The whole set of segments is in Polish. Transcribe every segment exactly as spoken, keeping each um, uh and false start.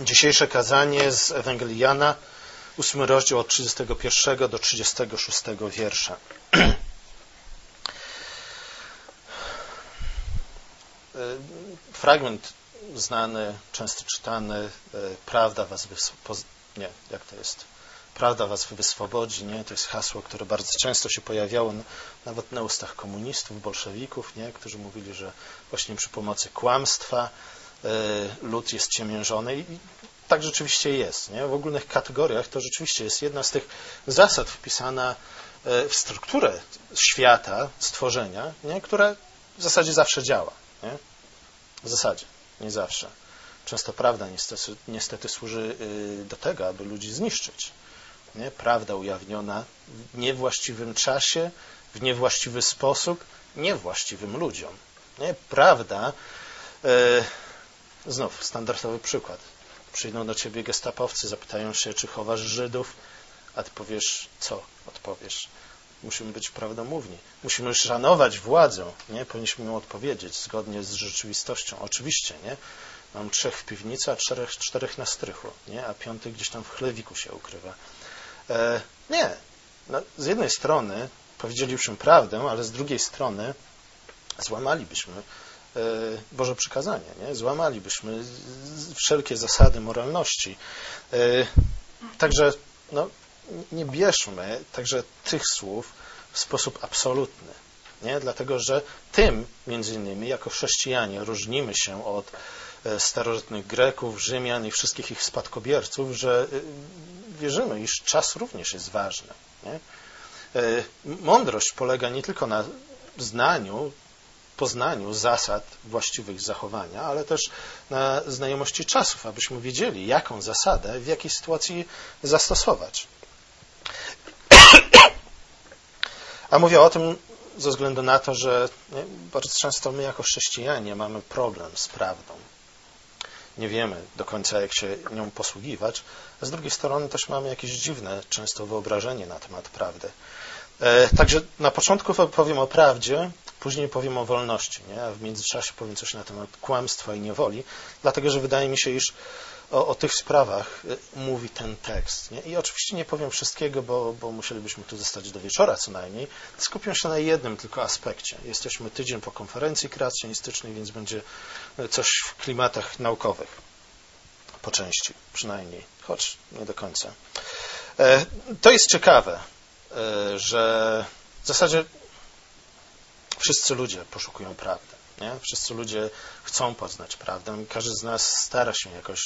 Dzisiejsze kazanie z Ewangelii Jana, ósmy rozdział od trzydziestego pierwszego do trzydziestego szóstego wiersza. Fragment znany, często czytany, prawda was wyswobodzi, nie, jak to jest, prawda was wyswobodzi, nie, to jest hasło, które bardzo często się pojawiało nawet na ustach komunistów, bolszewików, nie, którzy mówili, że właśnie przy pomocy kłamstwa lud jest ciemiężony i tak rzeczywiście jest, nie? W ogólnych kategoriach to rzeczywiście jest jedna z tych zasad wpisana w strukturę świata, stworzenia, nie? Która w zasadzie zawsze działa, nie? W zasadzie, nie zawsze. Często prawda niestety, niestety służy do tego, aby ludzi zniszczyć, nie? Prawda ujawniona w niewłaściwym czasie, w niewłaściwy sposób, niewłaściwym ludziom, nie? Prawda. Yy, Znów standardowy przykład. Przyjdą do ciebie gestapowcy, zapytają się, czy chowasz Żydów, a ty powiesz, co odpowiesz. Musimy być prawdomówni. Musimy szanować władzę, nie? Powinniśmy ją odpowiedzieć zgodnie z rzeczywistością. Oczywiście, nie? Mam trzech w piwnicy, a czterech, czterech na strychu, nie? A piąty gdzieś tam w chlewiku się ukrywa. E, nie. No, z jednej strony powiedzielibyśmy prawdę, ale z drugiej strony złamalibyśmy Boże przykazanie, nie? Złamalibyśmy wszelkie zasady moralności. Także no, nie bierzmy także tych słów w sposób absolutny, nie? Dlatego, że tym między innymi jako chrześcijanie różnimy się od starożytnych Greków, Rzymian i wszystkich ich spadkobierców, że wierzymy, iż czas również jest ważny, nie? Mądrość polega nie tylko na znaniu, poznaniu zasad właściwych zachowania, ale też na znajomości czasów, abyśmy wiedzieli, jaką zasadę w jakiej sytuacji zastosować. A mówię o tym ze względu na to, że nie, bardzo często my jako chrześcijanie mamy problem z prawdą. Nie wiemy do końca, jak się nią posługiwać, a z drugiej strony też mamy jakieś dziwne często wyobrażenie na temat prawdy. E, także na początku powiem o prawdzie, później powiem o wolności, nie? A w międzyczasie powiem coś na temat kłamstwa i niewoli, dlatego, że wydaje mi się, iż o, o tych sprawach mówi ten tekst, nie? I oczywiście nie powiem wszystkiego, bo, bo musielibyśmy tu zostać do wieczora co najmniej. Skupię się na jednym tylko aspekcie. Jesteśmy tydzień po konferencji kreacjonistycznej, więc będzie coś w klimatach naukowych. Po części przynajmniej, choć nie do końca. E, to jest ciekawe, e, że w zasadzie wszyscy ludzie poszukują prawdy, nie? Wszyscy ludzie chcą poznać prawdę. Każdy z nas stara się jakoś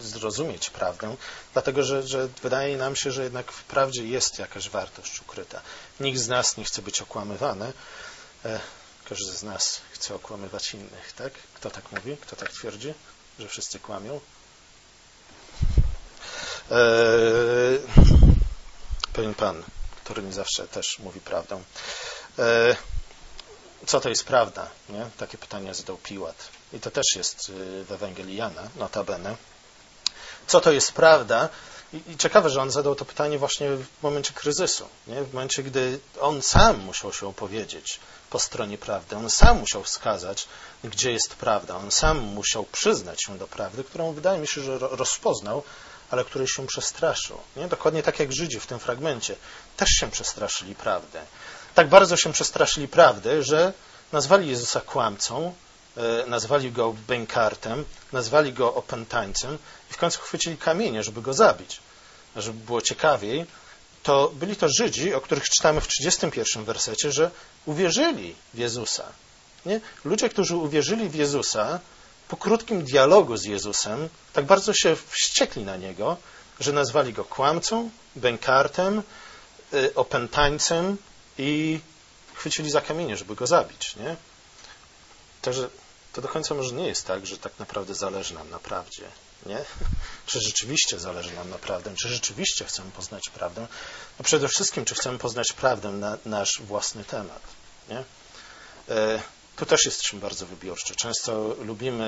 zrozumieć prawdę, dlatego że, że wydaje nam się, że jednak w prawdzie jest jakaś wartość ukryta. Nikt z nas nie chce być okłamywany. Każdy z nas chce okłamywać innych, tak? Kto tak mówi? Kto tak twierdzi, że wszyscy kłamią? Eee, pewien pan, który nie zawsze też mówi prawdę. Eee, Co to jest prawda? Nie? Takie pytania zadał Piłat. I to też jest w Ewangelii Jana, notabene. Co to jest prawda? I, i ciekawe, że on zadał to pytanie właśnie w momencie kryzysu, nie? W momencie, gdy on sam musiał się opowiedzieć po stronie prawdy. On sam musiał wskazać, gdzie jest prawda. On sam musiał przyznać się do prawdy, którą wydaje mi się, że rozpoznał, ale której się przestraszył, nie? Dokładnie tak jak Żydzi w tym fragmencie. Też się przestraszyli prawdy. Tak bardzo się przestraszyli prawdy, że nazwali Jezusa kłamcą, nazwali go bękartem, nazwali go opętańcem i w końcu chwycili kamienie, żeby go zabić. A żeby było ciekawiej, to byli to Żydzi, o których czytamy w trzydziestym pierwszym wersecie, że uwierzyli w Jezusa, nie? Ludzie, którzy uwierzyli w Jezusa, po krótkim dialogu z Jezusem, tak bardzo się wściekli na Niego, że nazwali Go kłamcą, bękartem, opętańcem i chwycili za kamienie, żeby Go zabić, nie? Także to do końca może nie jest tak, że tak naprawdę zależy nam na prawdzie, nie? Czy rzeczywiście zależy nam na prawdę? Czy rzeczywiście chcemy poznać prawdę? No przede wszystkim, czy chcemy poznać prawdę na nasz własny temat, nie? E- Tu też jesteśmy bardzo wybiórczy. Często lubimy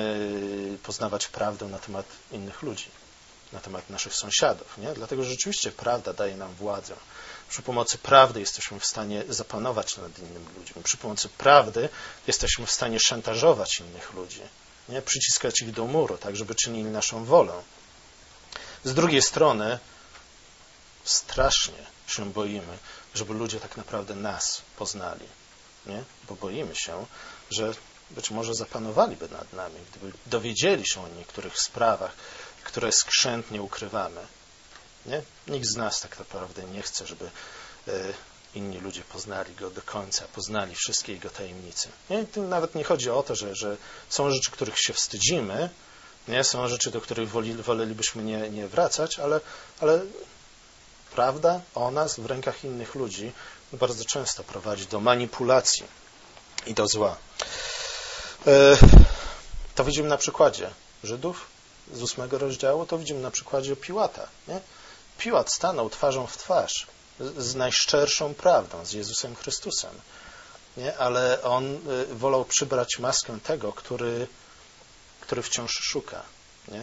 poznawać prawdę na temat innych ludzi, na temat naszych sąsiadów, nie? Dlatego, że rzeczywiście prawda daje nam władzę. Przy pomocy prawdy jesteśmy w stanie zapanować nad innymi ludźmi. Przy pomocy prawdy jesteśmy w stanie szantażować innych ludzi, nie? Przyciskać ich do muru, tak żeby czynili naszą wolę. Z drugiej strony strasznie się boimy, żeby ludzie tak naprawdę nas poznali, nie? Bo boimy się, że być może zapanowaliby nad nami, gdyby dowiedzieli się o niektórych sprawach, które skrzętnie ukrywamy. Nie? Nikt z nas tak naprawdę nie chce, żeby inni ludzie poznali go do końca, poznali wszystkie jego tajemnice. Nie? Tu nawet nie chodzi o to, że, że są rzeczy, których się wstydzimy, nie? Są rzeczy, do których wolelibyśmy nie, nie wracać, ale, ale prawda o nas w rękach innych ludzi bardzo często prowadzi do manipulacji i do zła. To widzimy na przykładzie Żydów z ósmego rozdziału, to widzimy na przykładzie Piłata. Nie? Piłat stanął twarzą w twarz z najszczerszą prawdą, z Jezusem Chrystusem. Nie? Ale on wolał przybrać maskę tego, który, który wciąż szuka. Nie?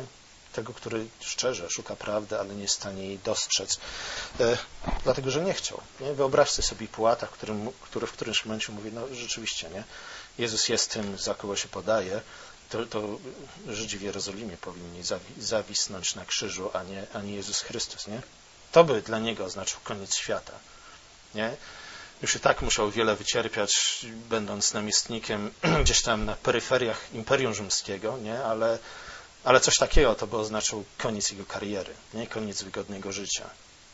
Tego, który szczerze szuka prawdy, ale nie jest w stanie jej dostrzec. E, dlatego, że nie chciał. Nie? Wyobraźcie sobie Piłata, który, który w którymś momencie mówi, no rzeczywiście, nie? Jezus jest tym, za kogo się podaje, to, to Żydzi w Jerozolimie powinni zawi zawisnąć na krzyżu, a nie, a nie Jezus Chrystus. Nie? To by dla niego oznaczył koniec świata. Nie? Już i tak musiał wiele wycierpiać, będąc namiestnikiem gdzieś tam na peryferiach Imperium Rzymskiego, nie? Ale Ale coś takiego to by oznaczył koniec jego kariery, nie? Koniec wygodnego życia.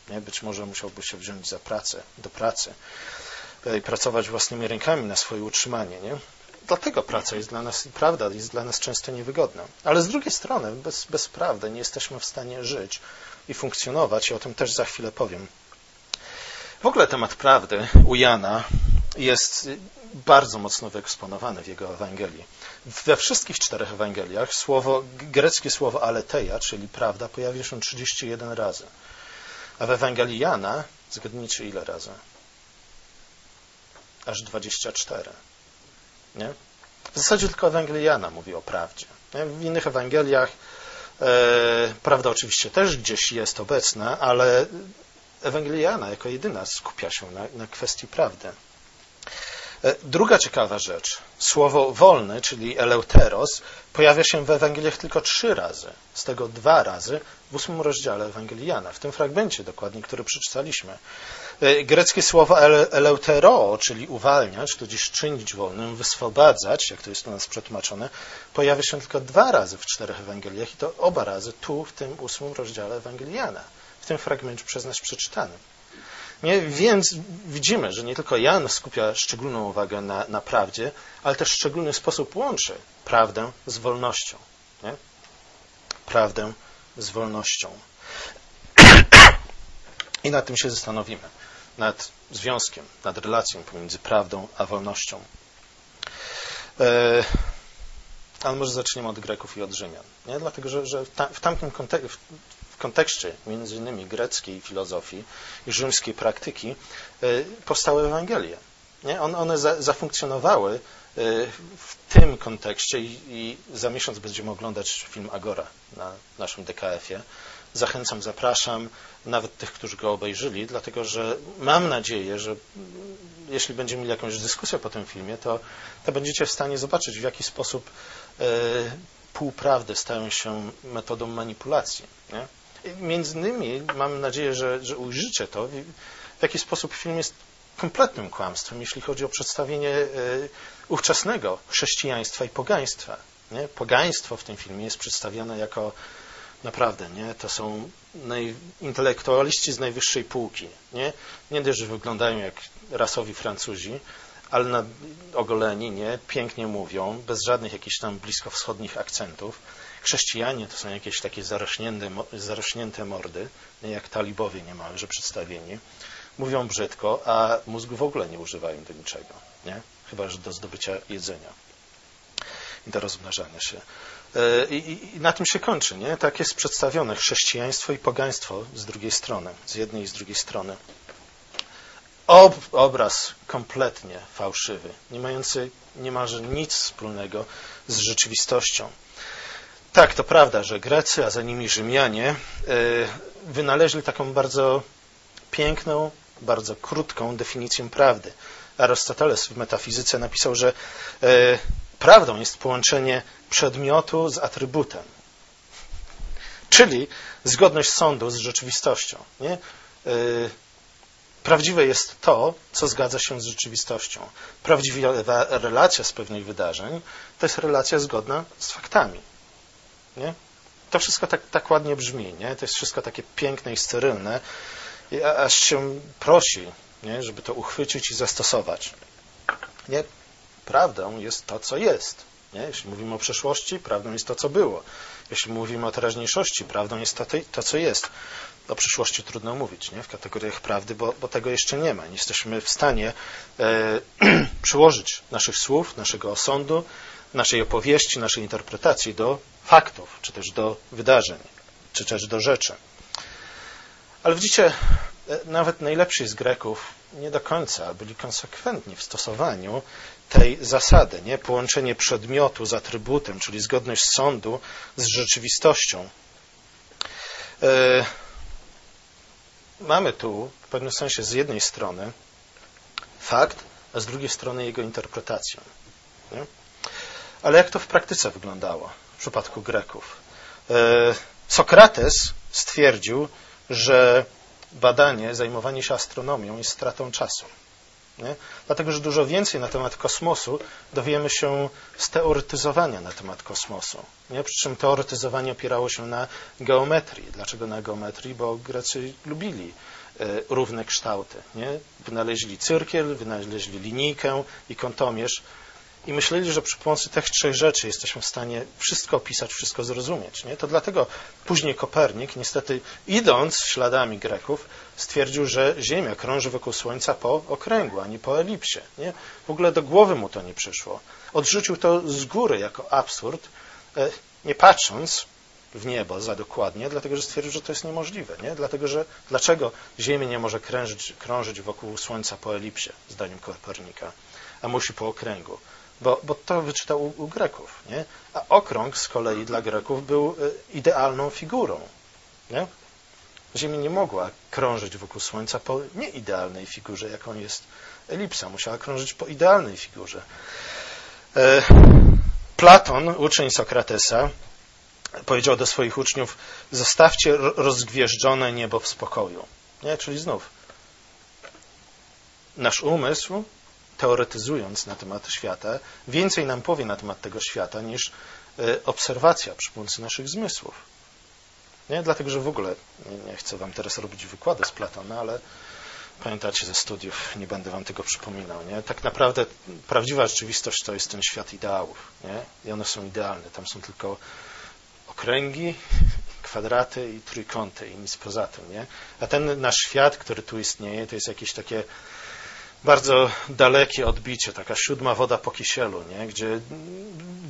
Nie? Być może musiałby się wziąć za pracę, do pracy i pracować własnymi rękami na swoje utrzymanie. Nie? Dlatego praca jest dla nas i prawda jest dla nas często niewygodna. Ale z drugiej strony bez, bez prawdy nie jesteśmy w stanie żyć i funkcjonować i o tym też za chwilę powiem. W ogóle temat prawdy u Jana jest bardzo mocno wyeksponowany w jego Ewangelii. We wszystkich czterech Ewangeliach słowo, greckie słowo aletheia, czyli prawda, pojawia się trzydzieści jeden razy. A w Ewangelii Jana, zgadnijcie ile razy? Aż dwadzieścia cztery. Nie? W zasadzie tylko Ewangelia Jana mówi o prawdzie. Nie? W innych Ewangeliach e, prawda oczywiście też gdzieś jest obecna, ale Ewangelia Jana jako jedyna skupia się na, na kwestii prawdy. Druga ciekawa rzecz. Słowo wolny, czyli eleuteros, pojawia się w Ewangeliach tylko trzy razy. Z tego dwa razy w ósmym rozdziale Ewangelii Jana, w tym fragmencie dokładnie, który przeczytaliśmy. Greckie słowo eleutero, czyli uwalniać, tudzież czynić wolnym, wyswobadzać, jak to jest u nas przetłumaczone, pojawia się tylko dwa razy w czterech Ewangeliach i to oba razy tu, w tym ósmym rozdziale Ewangelii Jana, w tym fragmencie przez nas przeczytanym. Nie? Więc widzimy, że nie tylko Jan skupia szczególną uwagę na, na prawdzie, ale też w szczególny sposób łączy prawdę z wolnością. Nie? Prawdę z wolnością. I nad tym się zastanowimy. Nad związkiem, nad relacją pomiędzy prawdą a wolnością. Yy, ale może zaczniemy od Greków i od Rzymian. Nie? Dlatego, że, że w, tam, w tamtym kontekście W kontekście między innymi greckiej filozofii i rzymskiej praktyki powstały Ewangelie. Nie? One zafunkcjonowały w tym kontekście i za miesiąc będziemy oglądać film Agora na naszym D K F ie. Zachęcam, zapraszam nawet tych, którzy go obejrzyli, dlatego że mam nadzieję, że jeśli będziemy mieli jakąś dyskusję po tym filmie, to, to będziecie w stanie zobaczyć, w jaki sposób półprawdy stają się metodą manipulacji. Nie? Między innymi mam nadzieję, że, że ujrzycie to, w jaki sposób film jest kompletnym kłamstwem, jeśli chodzi o przedstawienie y, ówczesnego chrześcijaństwa i pogaństwa. Nie? Pogaństwo w tym filmie jest przedstawiane jako naprawdę, nie? To są naj, intelektualiści z najwyższej półki. Nie? Nie dość, że wyglądają jak rasowi Francuzi, ale na, ogoleni, nie? Pięknie mówią, bez żadnych jakichś tam bliskowschodnich akcentów. Chrześcijanie to są jakieś takie zarośnięte, zarośnięte mordy, jak talibowie niemalże przedstawieni. Mówią brzydko, a mózgu w ogóle nie używają do niczego. Nie? Chyba, że do zdobycia jedzenia i do rozmnażania się. I, i, i na tym się kończy. Nie? Tak jest przedstawione chrześcijaństwo i pogaństwo z drugiej strony, z jednej i z drugiej strony. Ob, obraz kompletnie fałszywy, nie mający niemalże nic wspólnego z rzeczywistością. Tak, to prawda, że Grecy, a za nimi Rzymianie, wynaleźli taką bardzo piękną, bardzo krótką definicję prawdy. Arystoteles w metafizyce napisał, że prawdą jest połączenie przedmiotu z atrybutem. Czyli zgodność sądu z rzeczywistością. Nie? Prawdziwe jest to, co zgadza się z rzeczywistością. Prawdziwa relacja z pewnych wydarzeń to jest relacja zgodna z faktami. Nie? To wszystko tak, tak ładnie brzmi. Nie? To jest wszystko takie piękne i sterylne. I aż się prosi, nie? Żeby to uchwycić i zastosować. Nie? Prawdą jest to, co jest. Nie? Jeśli mówimy o przeszłości, prawdą jest to, co było. Jeśli mówimy o teraźniejszości, prawdą jest to, to co jest. O przyszłości trudno mówić, nie? W kategoriach prawdy, bo, bo tego jeszcze nie ma. Nie jesteśmy w stanie e, przyłożyć naszych słów, naszego osądu, naszej opowieści, naszej interpretacji do faktów, czy też do wydarzeń, czy też do rzeczy. Ale widzicie, nawet najlepsi z Greków nie do końca byli konsekwentni w stosowaniu tej zasady, nie? Połączenie przedmiotu z atrybutem, czyli zgodność sądu z rzeczywistością. E, Mamy tu w pewnym sensie z jednej strony fakt, a z drugiej strony jego interpretację. Nie? Ale jak to w praktyce wyglądało w przypadku Greków? Sokrates stwierdził, że badanie, zajmowanie się astronomią jest stratą czasu. Nie? Dlatego, że dużo więcej na temat kosmosu dowiemy się z teoretyzowania na temat kosmosu. Nie? Przy czym teoretyzowanie opierało się na geometrii. Dlaczego na geometrii? Bo Grecy lubili y, równe kształty. Nie? Wynaleźli cyrkiel, wynaleźli linijkę i kątomierz i myśleli, że przy pomocy tych trzech rzeczy jesteśmy w stanie wszystko opisać, wszystko zrozumieć. Nie? To dlatego później Kopernik, niestety idąc śladami Greków, stwierdził, że Ziemia krąży wokół Słońca po okręgu, a nie po elipsie. Nie? W ogóle do głowy mu to nie przyszło. Odrzucił to z góry jako absurd, nie patrząc w niebo za dokładnie, dlatego że stwierdził, że to jest niemożliwe. Nie? Dlatego, że dlaczego Ziemia nie może krążyć, krążyć wokół Słońca po elipsie, zdaniem Kopernika, a musi po okręgu? Bo, bo to wyczytał u, u Greków, nie? A okrąg z kolei dla Greków był idealną figurą, nie? Ziemia nie mogła krążyć wokół Słońca po nieidealnej figurze, jaką jest elipsa. Musiała krążyć po idealnej figurze. Platon, uczeń Sokratesa, powiedział do swoich uczniów: zostawcie rozgwieżdżone niebo w spokoju. Nie? Czyli znów nasz umysł, teoretyzując na temat świata, więcej nam powie na temat tego świata niż obserwacja przy pomocy naszych zmysłów. Nie? Dlatego, że w ogóle nie, nie chcę Wam teraz robić wykładu z Platona, ale pamiętacie ze studiów, nie będę Wam tego przypominał. Nie? Tak naprawdę prawdziwa rzeczywistość to jest ten świat ideałów. Nie? I one są idealne. Tam są tylko okręgi, kwadraty i trójkąty i nic poza tym. Nie? A ten nasz świat, który tu istnieje, to jest jakieś takie bardzo dalekie odbicie, taka siódma woda po kisielu, nie? Gdzie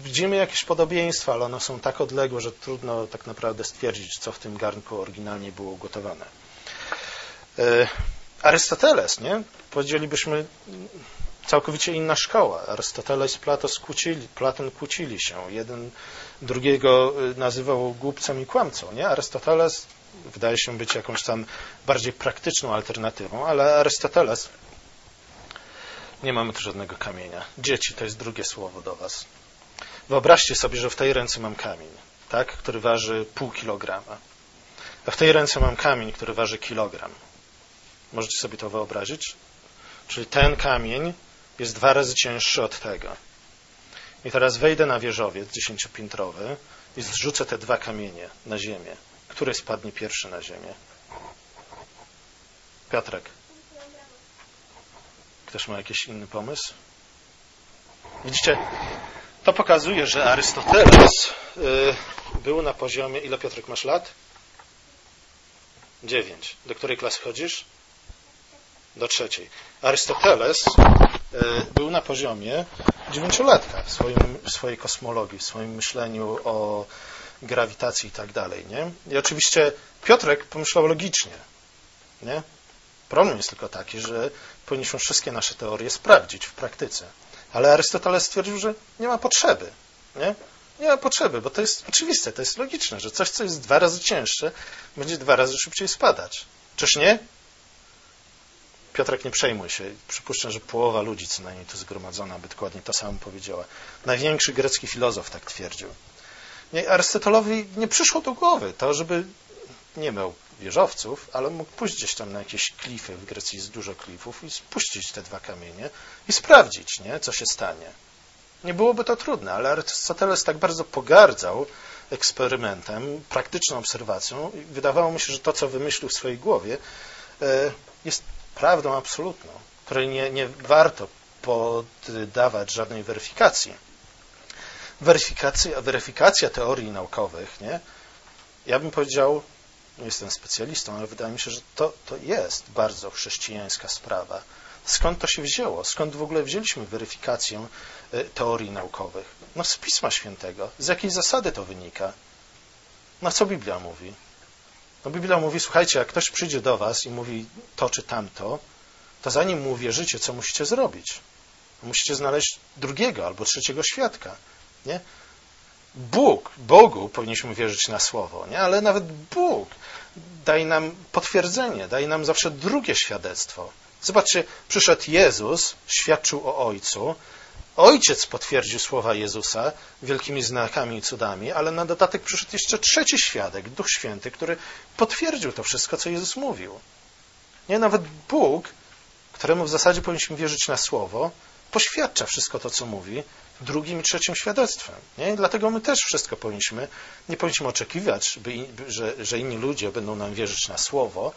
widzimy jakieś podobieństwa, ale one są tak odległe, że trudno tak naprawdę stwierdzić, co w tym garnku oryginalnie było ugotowane. E, Arystoteles, nie? Powiedzielibyśmy, całkowicie inna szkoła. Arystoteles i Platon kłócili, Platon kłócili się. Jeden drugiego nazywał głupcem i kłamcą. Nie? Arystoteles wydaje się być jakąś tam bardziej praktyczną alternatywą, ale Arystoteles... Nie mamy tu żadnego kamienia. Dzieci, to jest drugie słowo do Was. Wyobraźcie sobie, że w tej ręce mam kamień, tak, który waży pół kilograma. A w tej ręce mam kamień, który waży kilogram. Możecie sobie to wyobrazić? Czyli ten kamień jest dwa razy cięższy od tego. I teraz wejdę na wieżowiec dziesięciopiętrowy i zrzucę te dwa kamienie na ziemię. Który spadnie pierwszy na ziemię? Piotrek. Ktoś ma jakiś inny pomysł? Widzicie, to pokazuje, że Arystoteles był na poziomie... Ile, Piotrek, masz lat? Dziewięć. Do której klasy chodzisz? Do trzeciej. Arystoteles był na poziomie dziewięciolatka w, swoim, w swojej kosmologii, w swoim myśleniu o grawitacji i tak dalej. Nie? I oczywiście Piotrek pomyślał logicznie. Nie? Problem jest tylko taki, że powinniśmy wszystkie nasze teorie sprawdzić w praktyce. Ale Arystoteles stwierdził, że nie ma potrzeby. Nie? Nie ma potrzeby, bo to jest oczywiste, to jest logiczne, że coś, co jest dwa razy cięższe, będzie dwa razy szybciej spadać. Czyż nie? Piotrek, nie przejmuj się. Przypuszczam, że połowa ludzi co najmniej tu zgromadzona by dokładnie to samo powiedziała. Największy grecki filozof tak twierdził. Arystotolowi nie przyszło do głowy to, żeby nie miał wieżowców, ale mógł pójść gdzieś tam na jakieś klify, w Grecji jest dużo klifów, i spuścić te dwa kamienie i sprawdzić, nie, co się stanie. Nie byłoby to trudne, ale Arystoteles tak bardzo pogardzał eksperymentem, praktyczną obserwacją i wydawało mu się, że to, co wymyślił w swojej głowie, jest prawdą absolutną, której nie, nie warto poddawać żadnej weryfikacji. Weryfikacja, weryfikacja teorii naukowych, nie? Ja bym powiedział, nie jestem specjalistą, ale wydaje mi się, że to, to jest bardzo chrześcijańska sprawa. Skąd to się wzięło? Skąd w ogóle wzięliśmy weryfikację teorii naukowych? No z Pisma Świętego. Z jakiej zasady to wynika? No co Biblia mówi? No Biblia mówi, słuchajcie, jak ktoś przyjdzie do was i mówi to czy tamto, to zanim mu uwierzycie, co musicie zrobić? Musicie znaleźć drugiego albo trzeciego świadka. Nie? Bóg, Bogu powinniśmy wierzyć na słowo, nie? Ale nawet Bóg daje nam potwierdzenie, daje nam zawsze drugie świadectwo. Zobaczcie, przyszedł Jezus, świadczył o Ojcu, Ojciec potwierdził słowa Jezusa wielkimi znakami i cudami, ale na dodatek przyszedł jeszcze trzeci świadek, Duch Święty, który potwierdził to wszystko, co Jezus mówił. Nie, nawet Bóg, któremu w zasadzie powinniśmy wierzyć na słowo, poświadcza wszystko to, co mówi, drugim i trzecim świadectwem. Nie? Dlatego my też wszystko powinniśmy, nie powinniśmy oczekiwać, by, że, że inni ludzie będą nam wierzyć na słowo,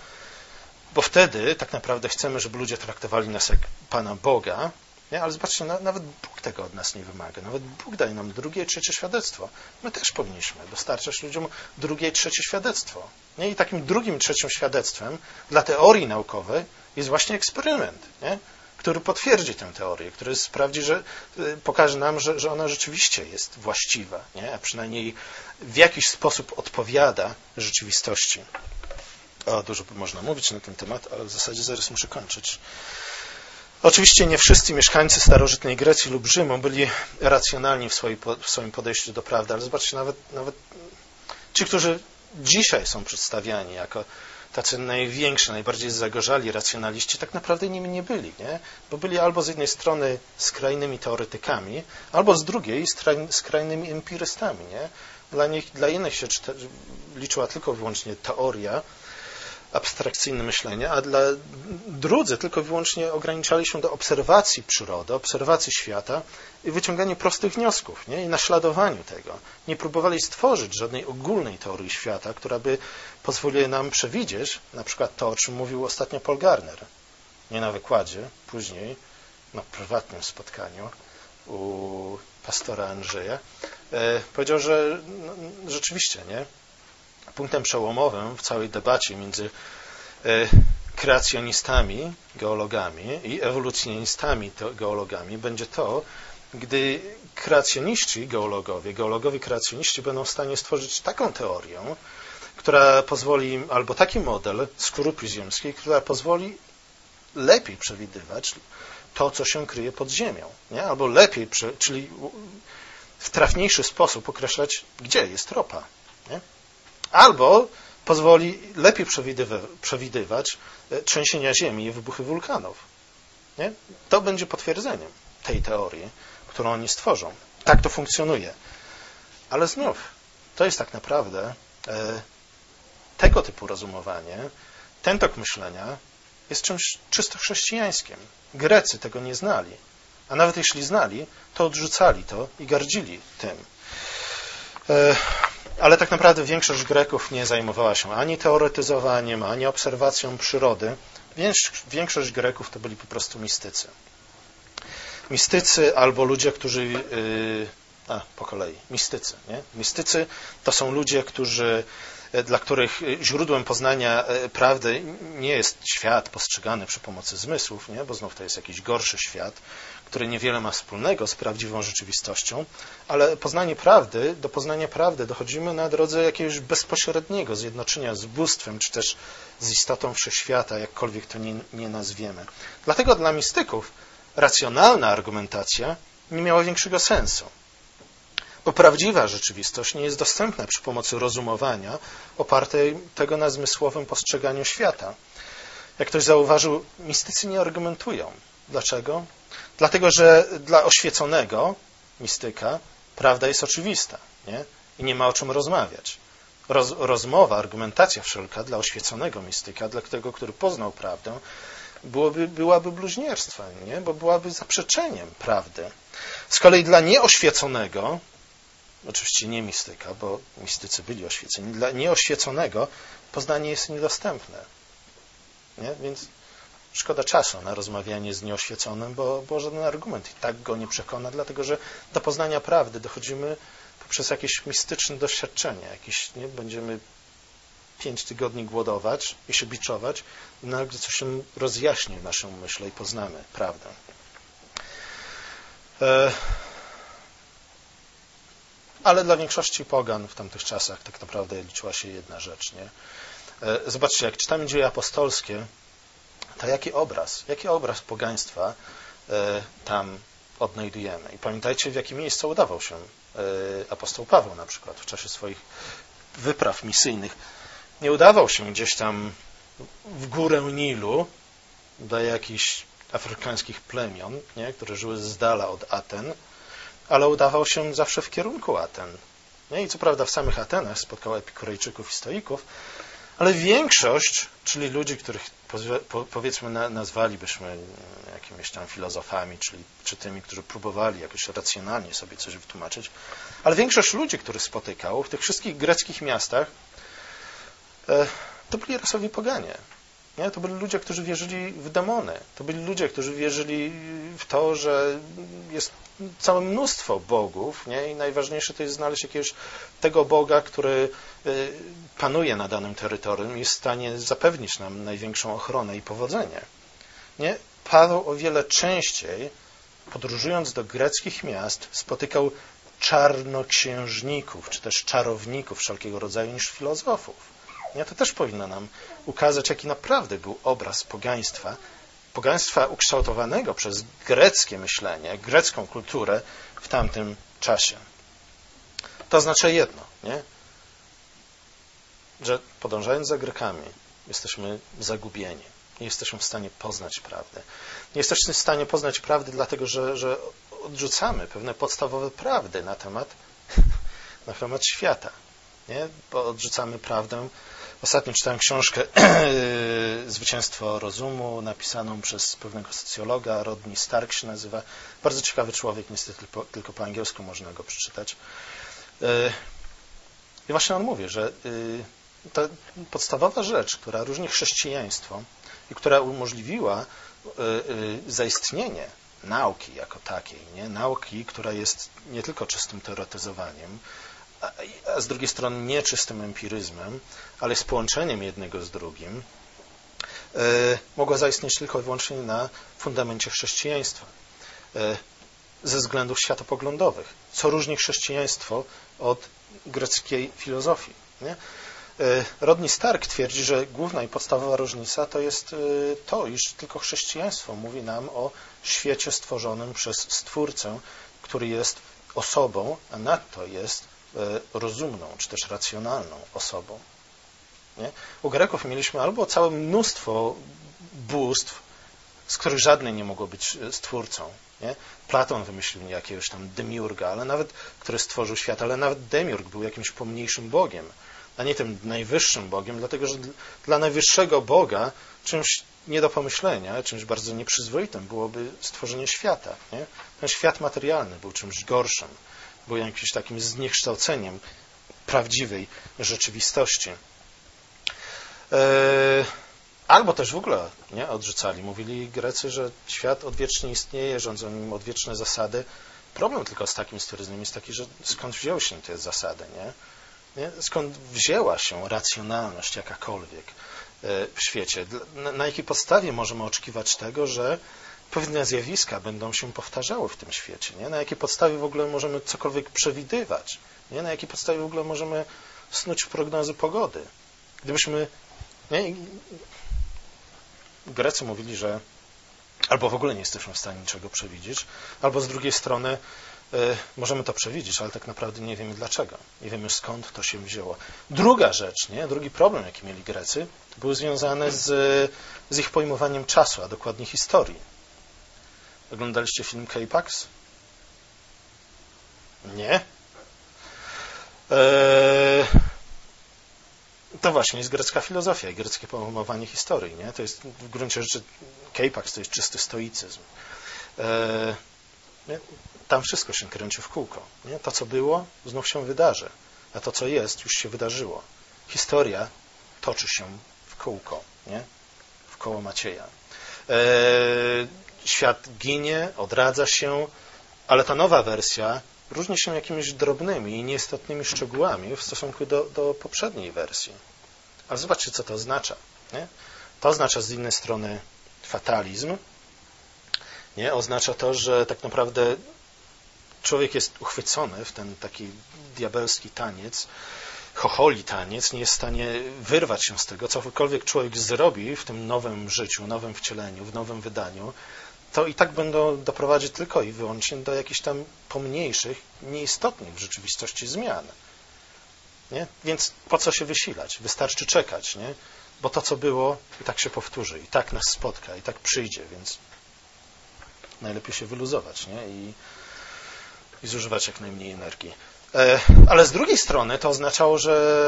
bo wtedy tak naprawdę chcemy, żeby ludzie traktowali nas jak Pana Boga, nie? Ale zobaczcie, na, nawet Bóg tego od nas nie wymaga. Nawet Bóg daje nam drugie i trzecie świadectwo. My też powinniśmy dostarczać ludziom drugie i trzecie świadectwo. Nie? I takim drugim i trzecim świadectwem dla teorii naukowej jest właśnie eksperyment, nie? Który potwierdzi tę teorię, który sprawdzi, że pokaże nam, że, że ona rzeczywiście jest właściwa, nie? A przynajmniej w jakiś sposób odpowiada rzeczywistości. O, dużo by można mówić na ten temat, ale w zasadzie zaraz muszę kończyć. Oczywiście nie wszyscy mieszkańcy starożytnej Grecji lub Rzymu byli racjonalni w, swojej, w swoim podejściu do prawdy, ale zobaczcie, nawet, nawet ci, którzy dzisiaj są przedstawiani jako tacy największe, najbardziej zagorzali racjonaliści, tak naprawdę nimi nie byli, nie? Bo byli albo z jednej strony skrajnymi teoretykami, albo z drugiej skrajnymi empirystami, nie? Dla nich, dla innych się liczyła tylko wyłącznie teoria, abstrakcyjne myślenie, a dla drudzy tylko wyłącznie ograniczali się do obserwacji przyrody, obserwacji świata i wyciągania prostych wniosków, nie? I naśladowaniu tego. Nie próbowali stworzyć żadnej ogólnej teorii świata, która by pozwoliła nam przewidzieć na przykład to, o czym mówił ostatnio Paul Garner. Nie na wykładzie, później na prywatnym spotkaniu u pastora Andrzeja. Powiedział, że no, rzeczywiście, nie? Punktem przełomowym w całej debacie między kreacjonistami, geologami i ewolucjonistami, geologami będzie to, gdy kreacjoniści, geologowie, geologowie kreacjoniści będą w stanie stworzyć taką teorię, która pozwoli im, albo taki model skorupy ziemskiej, która pozwoli lepiej przewidywać to, co się kryje pod ziemią, nie? Albo lepiej, czyli w trafniejszy sposób określać, gdzie jest ropa, nie? Albo pozwoli lepiej przewidywać trzęsienia ziemi i wybuchy wulkanów. Nie? To będzie potwierdzeniem tej teorii, którą oni stworzą. Tak to funkcjonuje. Ale znów, to jest tak naprawdę tego typu rozumowanie, ten tok myślenia jest czymś czysto chrześcijańskim. Grecy tego nie znali. A nawet jeśli znali, to odrzucali to i gardzili tym. Ale tak naprawdę większość Greków nie zajmowała się ani teoretyzowaniem, ani obserwacją przyrody. Większość Greków to byli po prostu mistycy. Mistycy albo ludzie, którzy... A, po kolei. Mistycy, nie? Mistycy to są ludzie, którzy, dla których źródłem poznania prawdy nie jest świat postrzegany przy pomocy zmysłów, nie? Bo znów to jest jakiś gorszy świat, który niewiele ma wspólnego z prawdziwą rzeczywistością, ale poznanie prawdy, do poznania prawdy dochodzimy na drodze jakiegoś bezpośredniego zjednoczenia z bóstwem, czy też z istotą wszechświata, jakkolwiek to nie, nie nazwiemy. Dlatego dla mistyków racjonalna argumentacja nie miała większego sensu, bo prawdziwa rzeczywistość nie jest dostępna przy pomocy rozumowania opartej tego na zmysłowym postrzeganiu świata. jak ktoś zauważył, mistycy nie argumentują. Dlaczego? Dlatego, że dla oświeconego mistyka prawda jest oczywista, nie? I nie ma o czym rozmawiać. Roz, rozmowa, argumentacja wszelka dla oświeconego mistyka, dla tego, który poznał prawdę, byłoby, byłaby bluźnierstwem, nie? Bo byłaby zaprzeczeniem prawdy. Z kolei dla nieoświeconego, oczywiście nie mistyka, bo mistycy byli oświeceni, dla nieoświeconego poznanie jest niedostępne. Nie? Więc szkoda czasu na rozmawianie z nieoświeconym, bo, bo żaden argument i tak go nie przekona, dlatego że do poznania prawdy dochodzimy poprzez jakieś mistyczne doświadczenie. Jakieś, nie? Będziemy pięć tygodni głodować i się biczować, no, gdy coś się rozjaśni w naszym umyśle i poznamy prawdę. E... Ale dla większości pogan w tamtych czasach tak naprawdę liczyła się jedna rzecz. Nie? Zobaczcie, jak czytamy Dzieje Apostolskie, to jaki obraz, jaki obraz pogaństwa tam odnajdujemy. I pamiętajcie, w jakie miejsce udawał się apostoł Paweł na przykład w czasie swoich wypraw misyjnych. Nie udawał się gdzieś tam w górę Nilu do jakichś afrykańskich plemion, nie? które żyły z dala od Aten, ale udawał się zawsze w kierunku Aten. I co prawda w samych Atenach spotkał epikurejczyków i stoików, ale większość, czyli ludzi, których powiedzmy nazwalibyśmy jakimiś tam filozofami, czyli czy tymi, którzy próbowali jakoś racjonalnie sobie coś wytłumaczyć, ale większość ludzi, których spotykał w tych wszystkich greckich miastach, to byli rasowi poganie. Nie? To byli ludzie, którzy wierzyli w demony. To byli ludzie, którzy wierzyli w to, że jest całe mnóstwo bogów, nie? I najważniejsze to jest znaleźć jakiegoś tego Boga, który panuje na danym terytorium i jest w stanie zapewnić nam największą ochronę i powodzenie. Nie? Paweł o wiele częściej, podróżując do greckich miast, spotykał czarnoksiężników, czy też czarowników wszelkiego rodzaju niż filozofów. Nie, to też powinno nam ukazać, jaki naprawdę był obraz pogaństwa, pogaństwa ukształtowanego przez greckie myślenie, grecką kulturę w tamtym czasie. To oznacza jedno, nie? Że podążając za Grekami jesteśmy zagubieni, nie jesteśmy w stanie poznać prawdy. Nie jesteśmy w stanie poznać prawdy, dlatego że, że odrzucamy pewne podstawowe prawdy na temat, na temat świata. Nie? Bo odrzucamy prawdę. Ostatnio czytałem książkę Zwycięstwo rozumu, napisaną przez pewnego socjologa, Rodney Stark się nazywa. Bardzo ciekawy człowiek, niestety po, tylko po angielsku można go przeczytać. I właśnie on mówi, że ta podstawowa rzecz, która różni chrześcijaństwo i która umożliwiła zaistnienie nauki jako takiej, nie? Nauki, która jest nie tylko czystym teoretyzowaniem, a z drugiej strony nie czystym empiryzmem, ale z połączeniem jednego z drugim, mogła zaistnieć tylko i wyłącznie na fundamencie chrześcijaństwa ze względów światopoglądowych. Co różni chrześcijaństwo od greckiej filozofii? Nie? Rodney Stark twierdzi, że główna i podstawowa różnica to jest to, iż tylko chrześcijaństwo mówi nam o świecie stworzonym przez Stwórcę, który jest osobą, a nadto jest rozumną, czy też racjonalną osobą. Nie? U Greków mieliśmy albo całe mnóstwo bóstw, z których żadne nie mogło być stwórcą. Nie? Platon wymyślił jakiegoś tam demiurga, ale nawet, który stworzył świat, ale nawet demiurg był jakimś pomniejszym bogiem, a nie tym najwyższym bogiem, dlatego że dla najwyższego boga czymś nie do pomyślenia, czymś bardzo nieprzyzwoitym byłoby stworzenie świata. Nie? Ten świat materialny był czymś gorszym. Był jakimś takim zniekształceniem prawdziwej rzeczywistości. Albo też w ogóle nie, odrzucali. Mówili Grecy, że świat odwiecznie istnieje, rządzą nim odwieczne zasady. Problem tylko z takim stwierdzeniem jest taki, że skąd wzięły się te zasady? Nie? Nie? Skąd wzięła się racjonalność jakakolwiek w świecie? Na, na jakiej podstawie możemy oczekiwać tego, że pewne zjawiska będą się powtarzały w tym świecie. Nie? Na jakiej podstawie w ogóle możemy cokolwiek przewidywać? Nie? Na jakiej podstawie w ogóle możemy snuć prognozy pogody? Gdybyśmy... Nie? Grecy mówili, że albo w ogóle nie jesteśmy w stanie niczego przewidzieć, albo z drugiej strony Możemy to przewidzieć, ale tak naprawdę nie wiemy dlaczego. Nie wiemy, skąd to się wzięło. Druga rzecz, nie? drugi problem, jaki mieli Grecy, był związany z, z ich pojmowaniem czasu, a dokładnie historii. Oglądaliście film K-Pax? Nie? Eee, to właśnie jest grecka filozofia i greckie pojmowanie historii. Nie? To jest w gruncie rzeczy K-Pax to jest czysty stoicyzm. Eee, nie? Tam wszystko się kręci w kółko. Nie? To, co było, znów się wydarzy. A to, co jest, już się wydarzyło. Historia toczy się w kółko. Nie? W koło Macieja. Eee, świat ginie, odradza się, ale ta nowa wersja różni się jakimiś drobnymi i nieistotnymi szczegółami w stosunku do, do poprzedniej wersji. Ale zobaczcie, co to oznacza. Nie? To oznacza z jednej strony fatalizm. Nie? Oznacza to, że tak naprawdę człowiek jest uchwycony w ten taki diabelski taniec, chocholi taniec, nie jest w stanie wyrwać się z tego. Cokolwiek człowiek zrobi w tym nowym życiu, nowym wcieleniu, w nowym wydaniu, to i tak będą doprowadzić tylko i wyłącznie do jakichś tam pomniejszych, nieistotnych w rzeczywistości zmian. Nie? Więc po co się wysilać? Wystarczy czekać, nie? Bo to, co było, i tak się powtórzy, i tak nas spotka, i tak przyjdzie, więc najlepiej się wyluzować, nie? I i zużywać jak najmniej energii. Ale z drugiej strony to oznaczało, że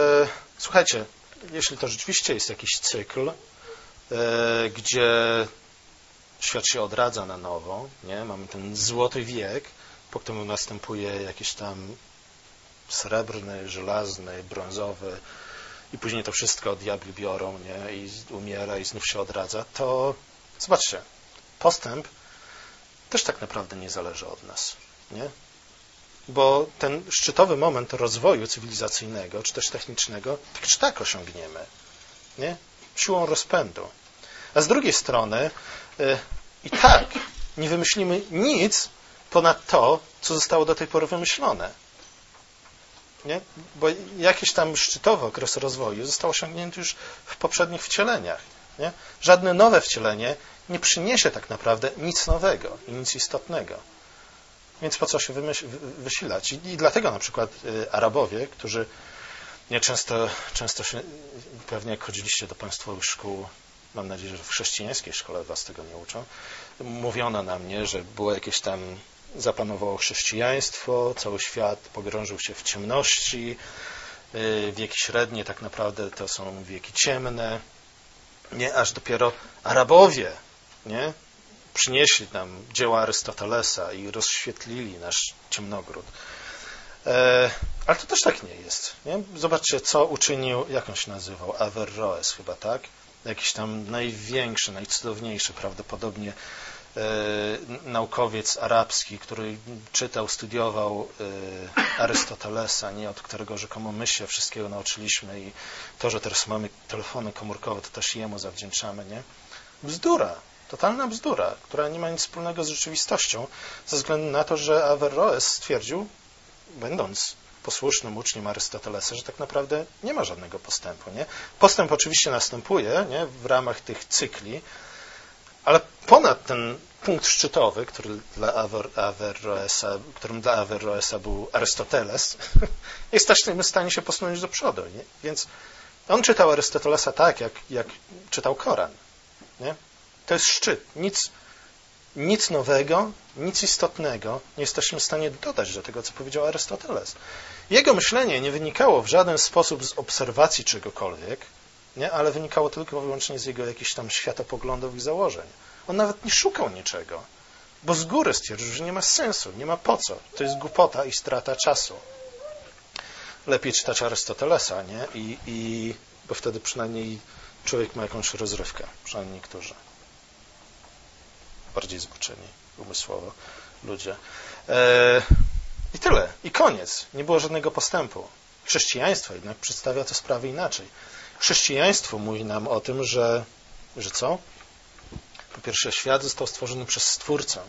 słuchajcie, jeśli to rzeczywiście jest jakiś cykl, gdzie świat się odradza na nowo, nie? Mamy ten złoty wiek, po którym następuje jakiś tam srebrny, żelazny, brązowy i później to wszystko diabli biorą, nie? I umiera i znów się odradza, to zobaczcie, postęp też tak naprawdę nie zależy od nas. Nie? Bo ten szczytowy moment rozwoju cywilizacyjnego, czy też technicznego, tak czy tak osiągniemy. Nie? Siłą rozpędu. A z drugiej strony yy, i tak nie wymyślimy nic ponad to, co zostało do tej pory wymyślone. Nie? Bo jakiś tam szczytowy okres rozwoju został osiągnięty już w poprzednich wcieleniach. Nie? Żadne nowe wcielenie nie przyniesie tak naprawdę nic nowego i nic istotnego. Więc po co się wymyśl, wysilać? I, I dlatego na przykład Arabowie, którzy nie często, często się, pewnie jak chodziliście do państwowych szkół, mam nadzieję, że w chrześcijańskiej szkole was tego nie uczą, mówiono nam, nie, że było jakieś tam, zapanowało chrześcijaństwo, cały świat pogrążył się w ciemności, wieki średnie tak naprawdę to są wieki ciemne, nie, aż dopiero Arabowie, nie? Przynieśli nam dzieła Arystotelesa i rozświetlili nasz ciemnogród. Ale to też tak nie jest. Nie? Zobaczcie, co uczynił, jak on się nazywał, Averroes chyba, tak? Jakiś tam największy, najcudowniejszy prawdopodobnie naukowiec arabski, który czytał, studiował Arystotelesa, nie? Od którego rzekomo my się wszystkiego nauczyliśmy i to, że teraz mamy telefony komórkowe, to też jemu zawdzięczamy, nie? Bzdura. Totalna bzdura, która nie ma nic wspólnego z rzeczywistością, ze względu na to, że Averroes stwierdził, będąc posłusznym uczniem Arystotelesa, że tak naprawdę nie ma żadnego postępu. Nie? Postęp oczywiście następuje, nie? W ramach tych cykli, ale ponad ten punkt szczytowy, który dla Averroesa, którym dla Averroesa był Arystoteles, jesteśmy w stanie się posunąć do przodu. Nie? Więc on czytał Arystotelesa tak, jak, jak czytał Koran. Nie? To jest szczyt. Nic, nic nowego, nic istotnego nie jesteśmy w stanie dodać do tego, co powiedział Arystoteles. Jego myślenie nie wynikało w żaden sposób z obserwacji czegokolwiek, nie? Ale wynikało tylko i wyłącznie z jego jakichś tam światopoglądowych założeń. On nawet nie szukał niczego, bo z góry stwierdził, że nie ma sensu, nie ma po co. To jest głupota i strata czasu. Lepiej czytać Arystotelesa, nie? I, i, bo wtedy przynajmniej człowiek ma jakąś rozrywkę, przynajmniej niektórzy. Bardziej zboczeni umysłowo ludzie. Eee, I tyle. I koniec. Nie było żadnego postępu. Chrześcijaństwo jednak przedstawia te sprawy inaczej. Chrześcijaństwo mówi nam o tym, że, że co? Po pierwsze, świat został stworzony przez Stwórcę.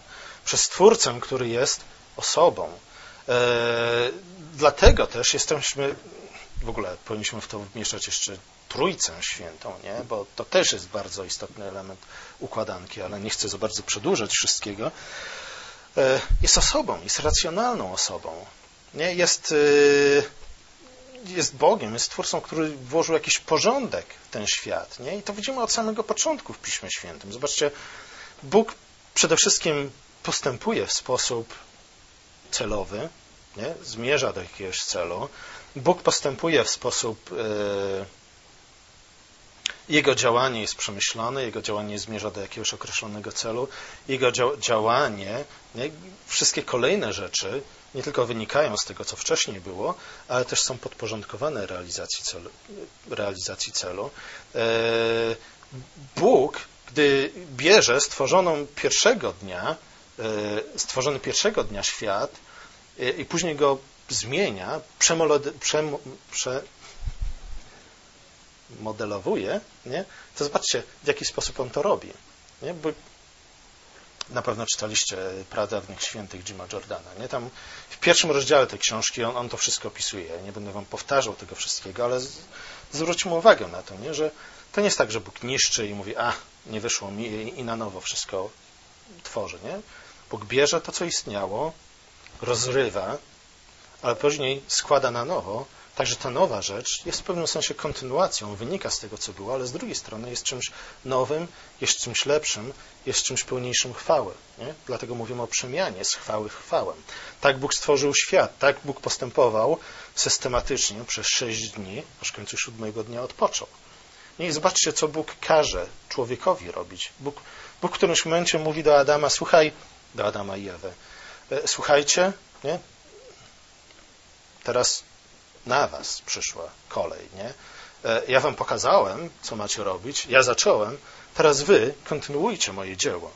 Przez Stwórcę, który jest osobą. Eee, dlatego też jesteśmy... W ogóle powinniśmy w to wmieszać jeszcze Trójcę Świętą, nie? Bo to też jest bardzo istotny element układanki, ale nie chcę za bardzo przedłużać wszystkiego. jest osobą, jest racjonalną osobą. Nie? Jest, jest Bogiem, jest Twórcą, który włożył jakiś porządek w ten świat. Nie? I to widzimy od samego początku w Piśmie Świętym. Zobaczcie, Bóg przede wszystkim postępuje w sposób celowy, nie? Zmierza do jakiegoś celu. Bóg postępuje w sposób... Yy... Jego działanie jest przemyślane, Jego działanie zmierza do jakiegoś określonego celu. Jego dzia- działanie, nie? Wszystkie kolejne rzeczy nie tylko wynikają z tego, co wcześniej było, ale też są podporządkowane realizacji celu. Realizacji celu. Yy... Bóg, gdy bierze stworzoną pierwszego dnia, stworzony pierwszego dnia świat i później go zmienia, przemolody, przem, przemodelowuje, nie? To zobaczcie, w jaki sposób on to robi. Nie? Bo na pewno czytaliście Pradawnych Świętych Jima Jordana. Nie? Tam w pierwszym rozdziale tej książki on, on to wszystko opisuje. Ja nie będę wam powtarzał tego wszystkiego, ale z, zwróćmy uwagę na to, nie? Że to nie jest tak, że Bóg niszczy i mówi, a, nie wyszło mi i, i na nowo wszystko tworzy, nie? Bóg bierze to, co istniało, rozrywa, ale później składa na nowo, także ta nowa rzecz jest w pewnym sensie kontynuacją, wynika z tego, co było, ale z drugiej strony jest czymś nowym, jest czymś lepszym, jest czymś pełniejszym chwały, nie? Dlatego mówimy o przemianie z chwały chwałę. Tak Bóg stworzył świat, tak Bóg postępował systematycznie przez sześć dni, aż w końcu siódmego dnia odpoczął. I zobaczcie, co Bóg każe człowiekowi robić. Bóg, Bóg w którymś momencie mówi do Adama, słuchaj, do Adama i Ewy, słuchajcie, nie? Teraz na was przyszła kolej, nie? Ja wam pokazałem, co macie robić, ja zacząłem, teraz wy kontynuujcie moje dzieło.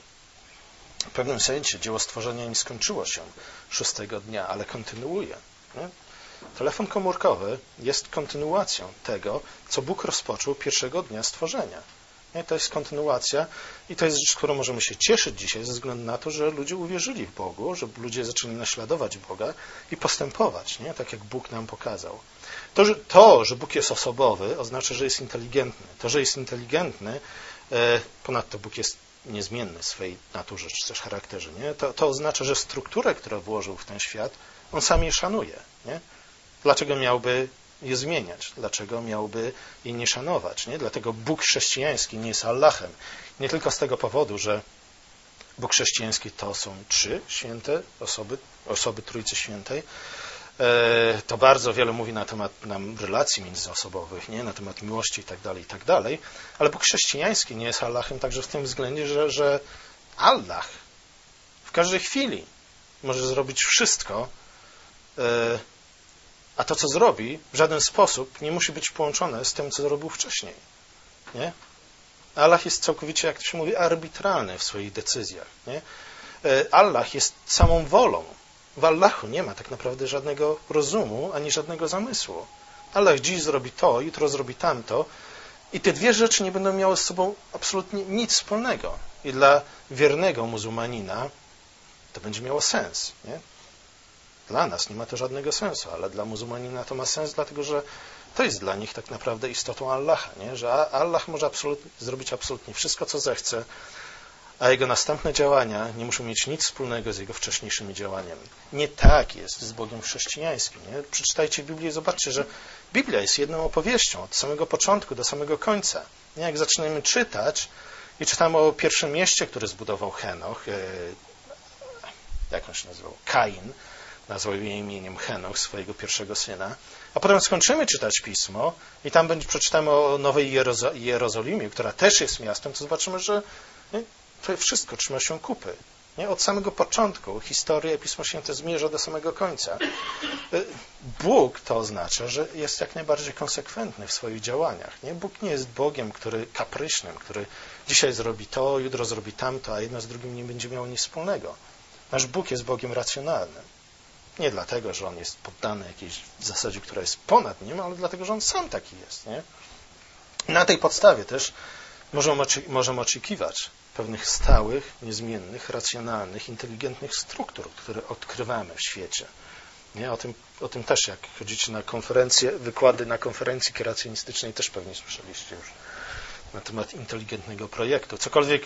W pewnym sensie dzieło stworzenia nie skończyło się szóstego dnia, ale kontynuuje, nie? Telefon komórkowy jest kontynuacją tego, co Bóg rozpoczął pierwszego dnia stworzenia. I to jest kontynuacja i to jest rzecz, którą możemy się cieszyć dzisiaj ze względu na to, że ludzie uwierzyli w Bogu, że ludzie zaczęli naśladować Boga i postępować, nie? Tak jak Bóg nam pokazał. To że, to, że Bóg jest osobowy, oznacza, że jest inteligentny. To, że jest inteligentny, ponadto Bóg jest niezmienny w swojej naturze czy też charakterze, nie? To, to oznacza, że strukturę, którą włożył w ten świat, on sam je szanuje, nie? Dlaczego miałby je zmieniać? Dlaczego miałby jej nie szanować? Nie? Dlatego Bóg chrześcijański nie jest Allahem. Nie tylko z tego powodu, że Bóg chrześcijański to są trzy święte osoby, osoby Trójcy Świętej. To bardzo wiele mówi na temat nam relacji międzyosobowych, nie? Na temat miłości itd., itd. Ale Bóg chrześcijański nie jest Allahem także w tym względzie, że, że Allah w każdej chwili może zrobić wszystko, a to, co zrobi, w żaden sposób nie musi być połączone z tym, co zrobił wcześniej. Nie? Allah jest całkowicie, jak to się mówi, arbitralny w swoich decyzjach. Nie? Allah jest samą wolą. W Allahu nie ma tak naprawdę żadnego rozumu, ani żadnego zamysłu. Allah dziś zrobi to, jutro zrobi tamto i te dwie rzeczy nie będą miały z sobą absolutnie nic wspólnego. I dla wiernego muzułmanina to będzie miało sens. Nie? Dla nas nie ma to żadnego sensu, ale dla muzułmanina to ma sens, dlatego że to jest dla nich tak naprawdę istotą Allaha, nie? Że Allah może absolutnie, zrobić absolutnie wszystko, co zechce, a jego następne działania nie muszą mieć nic wspólnego z jego wcześniejszymi działaniami. Nie tak jest z Bogiem chrześcijańskim, nie? Przeczytajcie Biblię i zobaczcie, że Biblia jest jedną opowieścią od samego początku do samego końca. Nie? Jak zaczynamy czytać i czytamy o pierwszym mieście, które zbudował Henoch, yy, jak on się nazywał? Kain, nazwał je imieniem Henoch, swojego pierwszego syna, a potem skończymy czytać Pismo i tam będzie, przeczytamy o Nowej Jerozo- Jerozolimie, która też jest miastem, to zobaczymy, że nie, to wszystko trzyma się kupy. Nie? Od samego początku historia Pismo Święte zmierza do samego końca. Bóg to oznacza, że jest jak najbardziej konsekwentny w swoich działaniach. Nie? Bóg nie jest Bogiem, który kapryśnym, który dzisiaj zrobi to, jutro zrobi tamto, a jedno z drugim nie będzie miało nic wspólnego. Nasz Bóg jest Bogiem racjonalnym. Nie dlatego, że on jest poddany jakiejś zasadzie, która jest ponad nim, ale dlatego, że on sam taki jest. Nie? Na tej podstawie też możemy oczekiwać pewnych stałych, niezmiennych, racjonalnych, inteligentnych struktur, które odkrywamy w świecie. Nie? O tym, o tym też, jak chodzicie na konferencje, wykłady na konferencji kreacjonistycznej, też pewnie słyszeliście już na temat inteligentnego projektu. Cokolwiek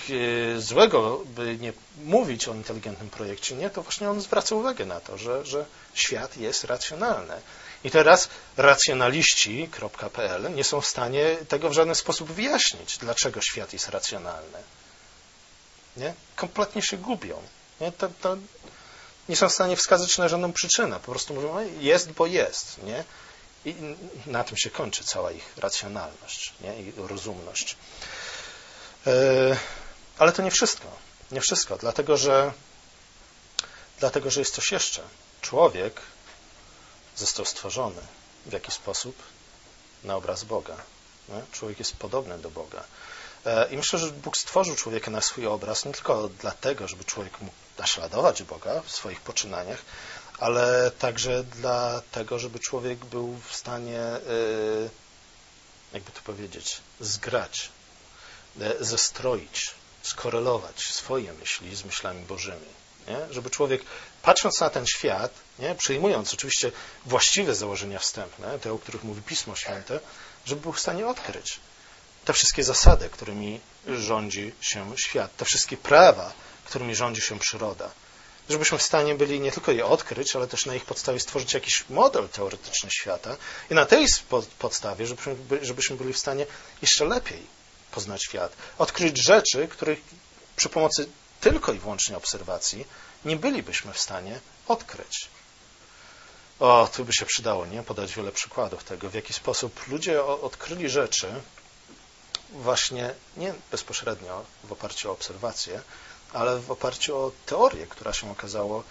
złego by nie mówić o inteligentnym projekcie, nie, to właśnie on zwraca uwagę na to, że, że świat jest racjonalny. I teraz racjonaliści kropka p l nie są w stanie tego w żaden sposób wyjaśnić, dlaczego świat jest racjonalny. Nie? Kompletnie się gubią. Nie? To, to nie są w stanie wskazać na żadną przyczynę. Po prostu mówią, jest, bo jest. Nie? I na tym się kończy cała ich racjonalność, nie? I rozumność. Ale to nie wszystko. Nie wszystko, dlatego że, dlatego, że jest coś jeszcze. Człowiek został stworzony. W jaki sposób? Na obraz Boga. Nie? Człowiek jest podobny do Boga. I myślę, że Bóg stworzył człowieka na swój obraz nie tylko dlatego, żeby człowiek mógł naśladować Boga w swoich poczynaniach, ale także dlatego, żeby człowiek był w stanie, jakby to powiedzieć, zgrać, zestroić, skorelować swoje myśli z myślami Bożymi. Nie? Żeby człowiek, patrząc na ten świat, nie? Przyjmując oczywiście właściwe założenia wstępne, te, o których mówi Pismo Święte, żeby był w stanie odkryć te wszystkie zasady, którymi rządzi się świat, te wszystkie prawa, którymi rządzi się przyroda. Żebyśmy w stanie byli nie tylko je odkryć, ale też na ich podstawie stworzyć jakiś model teoretyczny świata i na tej podstawie, żebyśmy, żebyśmy byli w stanie jeszcze lepiej poznać świat. Odkryć rzeczy, których przy pomocy tylko i wyłącznie obserwacji nie bylibyśmy w stanie odkryć. O, tu by się przydało, nie? Podać wiele przykładów tego, w jaki sposób ludzie odkryli rzeczy właśnie nie bezpośrednio w oparciu o obserwacje, ale w oparciu o teorię, która się okazało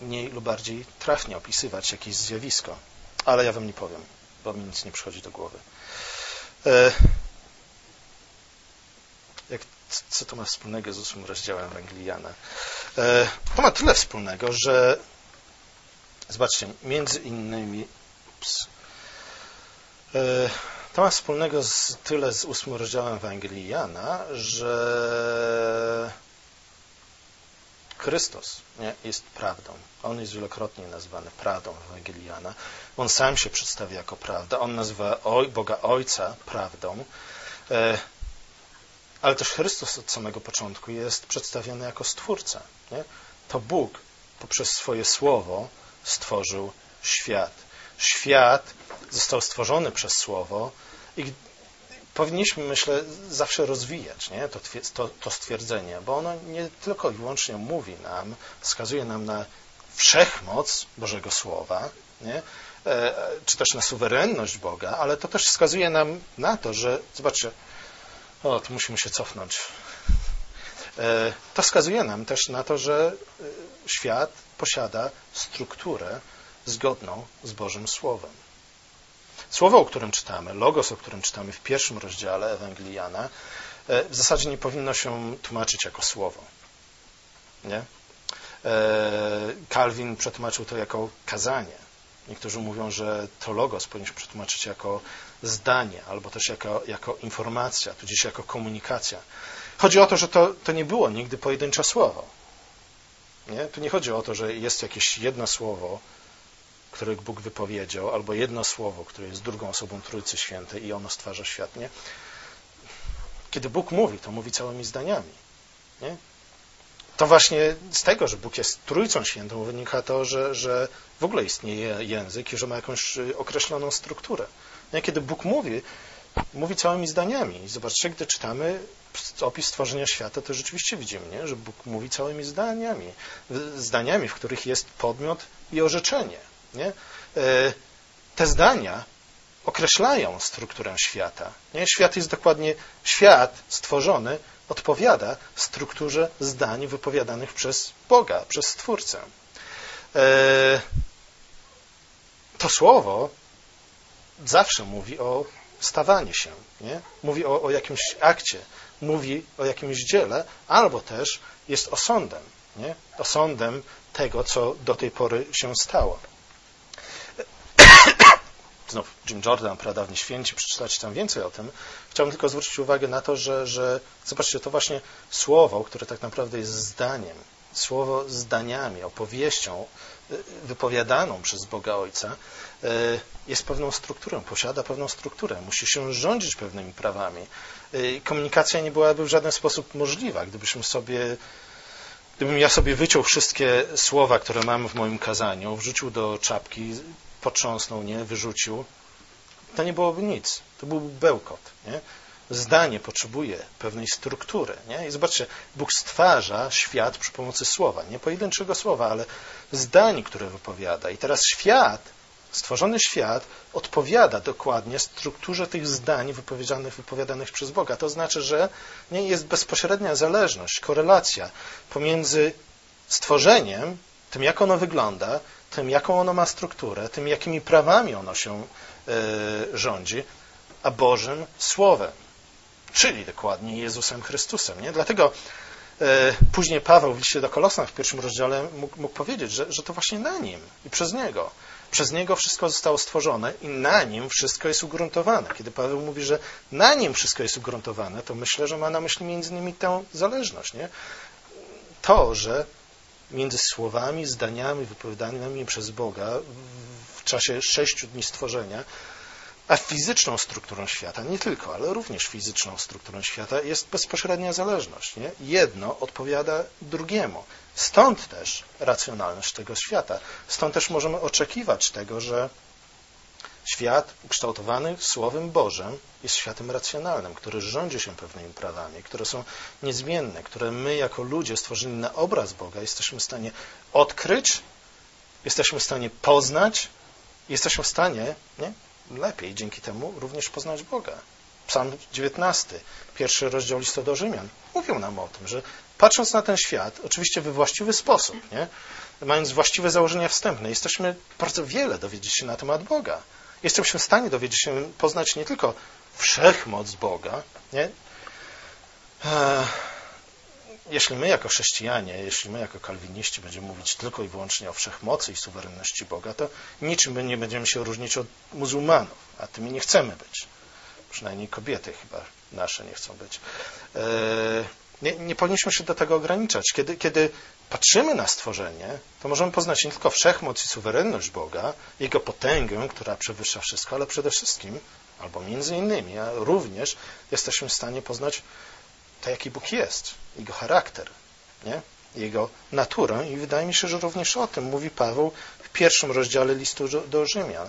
mniej lub bardziej trafnie opisywać jakieś zjawisko. Ale ja wam nie powiem, bo mi nic nie przychodzi do głowy. Jak, co to ma wspólnego z ósmym rozdziałem Ewangelii Jana? To ma tyle wspólnego, że zobaczcie, między innymi ups, to ma wspólnego z, tyle z ósmym rozdziałem Ewangelii Jana, że Chrystus nie, jest prawdą. On jest wielokrotnie nazwany prawdą Ewangelii Jana. On sam się przedstawia jako prawda. On nazywa Oj, Boga Ojca prawdą. Ale też Chrystus od samego początku jest przedstawiony jako Stwórca. Nie? To Bóg poprzez swoje Słowo stworzył świat. Świat został stworzony przez Słowo i powinniśmy, myślę, zawsze rozwijać nie? To, to, to stwierdzenie, bo ono nie tylko i wyłącznie mówi nam, wskazuje nam na wszechmoc Bożego Słowa, nie? E, czy też na suwerenność Boga, ale to też wskazuje nam na to, że, zobaczcie, o, tu musimy się cofnąć. E, to wskazuje nam też na to, że świat posiada strukturę zgodną z Bożym Słowem. Słowo, o którym czytamy, logos, o którym czytamy w pierwszym rozdziale Ewangelii Jana, w zasadzie nie powinno się tłumaczyć jako słowo. Nie? Kalwin przetłumaczył to jako kazanie. Niektórzy mówią, że to logos powinniśmy przetłumaczyć jako zdanie, albo też jako, jako informacja, tudzież jako komunikacja. Chodzi o to, że to, to nie było nigdy pojedyncze słowo. Nie? Tu nie chodzi o to, że jest jakieś jedno słowo, które Bóg wypowiedział, albo jedno słowo, które jest drugą osobą Trójcy Świętej i ono stwarza świat, nie? Kiedy Bóg mówi, to mówi całymi zdaniami, nie? To właśnie z tego, że Bóg jest Trójcą Świętą, wynika to, że, że w ogóle istnieje język i że ma jakąś określoną strukturę. Nie? Kiedy Bóg mówi, mówi całymi zdaniami. Zobaczcie, gdy czytamy opis stworzenia świata, to rzeczywiście widzimy, nie? Że Bóg mówi całymi zdaniami. Zdaniami, w których jest podmiot i orzeczenie. Nie? Te zdania określają strukturę świata. Nie? Świat jest dokładnie, świat stworzony odpowiada strukturze zdań wypowiadanych przez Boga, przez Stwórcę. To słowo zawsze mówi o stawaniu się, nie? Mówi o, o jakimś akcie, mówi o jakimś dziele, albo też jest osądem, nie? Osądem tego, co do tej pory się stało. Znów Jim Jordan, pradawni święci, przeczytać tam więcej o tym. Chciałbym tylko zwrócić uwagę na to, że, że zobaczcie, to właśnie słowo, które tak naprawdę jest zdaniem, słowo zdaniami, opowieścią wypowiadaną przez Boga Ojca jest pewną strukturą, posiada pewną strukturę, musi się rządzić pewnymi prawami. Komunikacja nie byłaby w żaden sposób możliwa, gdybyśmy sobie, gdybym ja sobie wyciął wszystkie słowa, które mam w moim kazaniu, wrzucił do czapki, potrząsnął, nie, wyrzucił, to nie byłoby nic, to byłby bełkot, nie? Zdanie potrzebuje pewnej struktury, nie? I zobaczcie, Bóg stwarza świat przy pomocy słowa, nie pojedynczego słowa, ale zdań, które wypowiada. I teraz świat, stworzony świat odpowiada dokładnie strukturze tych zdań wypowiedzianych, wypowiadanych przez Boga. To znaczy, że nie jest bezpośrednia zależność, korelacja pomiędzy stworzeniem, tym jak ono wygląda, tym jaką ono ma strukturę, tym jakimi prawami ono się yy, rządzi, a Bożym Słowem, czyli dokładnie Jezusem Chrystusem. Nie? Dlatego e, później Paweł w liście do Kolosan w pierwszym rozdziale mógł, mógł powiedzieć, że, że to właśnie na Nim i przez Niego. Przez Niego wszystko zostało stworzone i na Nim wszystko jest ugruntowane. Kiedy Paweł mówi, że na Nim wszystko jest ugruntowane, to myślę, że ma na myśli między innymi tę zależność. Nie? To, że między słowami, zdaniami wypowiadanymi przez Boga w czasie sześciu dni stworzenia a fizyczną strukturą świata, nie tylko, ale również fizyczną strukturą świata jest bezpośrednia zależność. Nie? Jedno odpowiada drugiemu. Stąd też racjonalność tego świata. Stąd też możemy oczekiwać tego, że świat ukształtowany Słowem Bożym jest światem racjonalnym, który rządzi się pewnymi prawami, które są niezmienne, które my jako ludzie stworzeni na obraz Boga jesteśmy w stanie odkryć, jesteśmy w stanie poznać, jesteśmy w stanie... nie? Lepiej dzięki temu również poznać Boga. Psalm dziewiętnasty, pierwszy rozdział listu do Rzymian, mówił nam o tym, że patrząc na ten świat, oczywiście we właściwy sposób, nie? Mając właściwe założenia wstępne, jesteśmy bardzo wiele dowiedzieć się na temat Boga. Jesteśmy w stanie dowiedzieć się, poznać nie tylko wszechmoc Boga, nie? Eee... Jeśli my jako chrześcijanie, jeśli my jako kalwiniści będziemy mówić tylko i wyłącznie o wszechmocy i suwerenności Boga, to niczym nie będziemy się różnić od muzułmanów, a tymi nie chcemy być. Przynajmniej kobiety chyba nasze nie chcą być. Nie, nie powinniśmy się do tego ograniczać. Kiedy, kiedy patrzymy na stworzenie, to możemy poznać nie tylko wszechmoc i suwerenność Boga, Jego potęgę, która przewyższa wszystko, ale przede wszystkim, albo między innymi, a również jesteśmy w stanie poznać to, jaki Bóg jest, Jego charakter, nie? Jego naturę i wydaje mi się, że również o tym mówi Paweł w pierwszym rozdziale listu do Rzymian.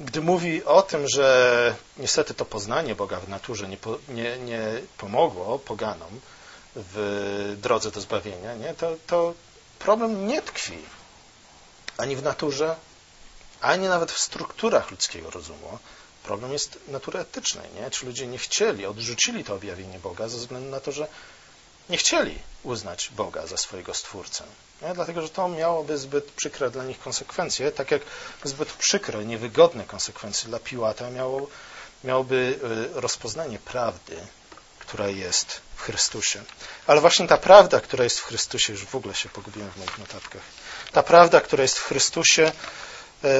Gdy mówi o tym, że niestety to poznanie Boga w naturze nie, po, nie, nie pomogło poganom w drodze do zbawienia, nie? To, to problem nie tkwi ani w naturze, ani nawet w strukturach ludzkiego rozumu. Problem jest natury etycznej, nie? Czy ludzie nie chcieli, odrzucili to objawienie Boga ze względu na to, że nie chcieli uznać Boga za swojego Stwórcę. Nie? Dlatego, że to miałoby zbyt przykre dla nich konsekwencje, tak jak zbyt przykre, niewygodne konsekwencje dla Piłata miało, miałoby rozpoznanie prawdy, która jest w Chrystusie. Ale właśnie ta prawda, która jest w Chrystusie, już w ogóle się pogubiłem w moich notatkach, ta prawda, która jest w Chrystusie, yy,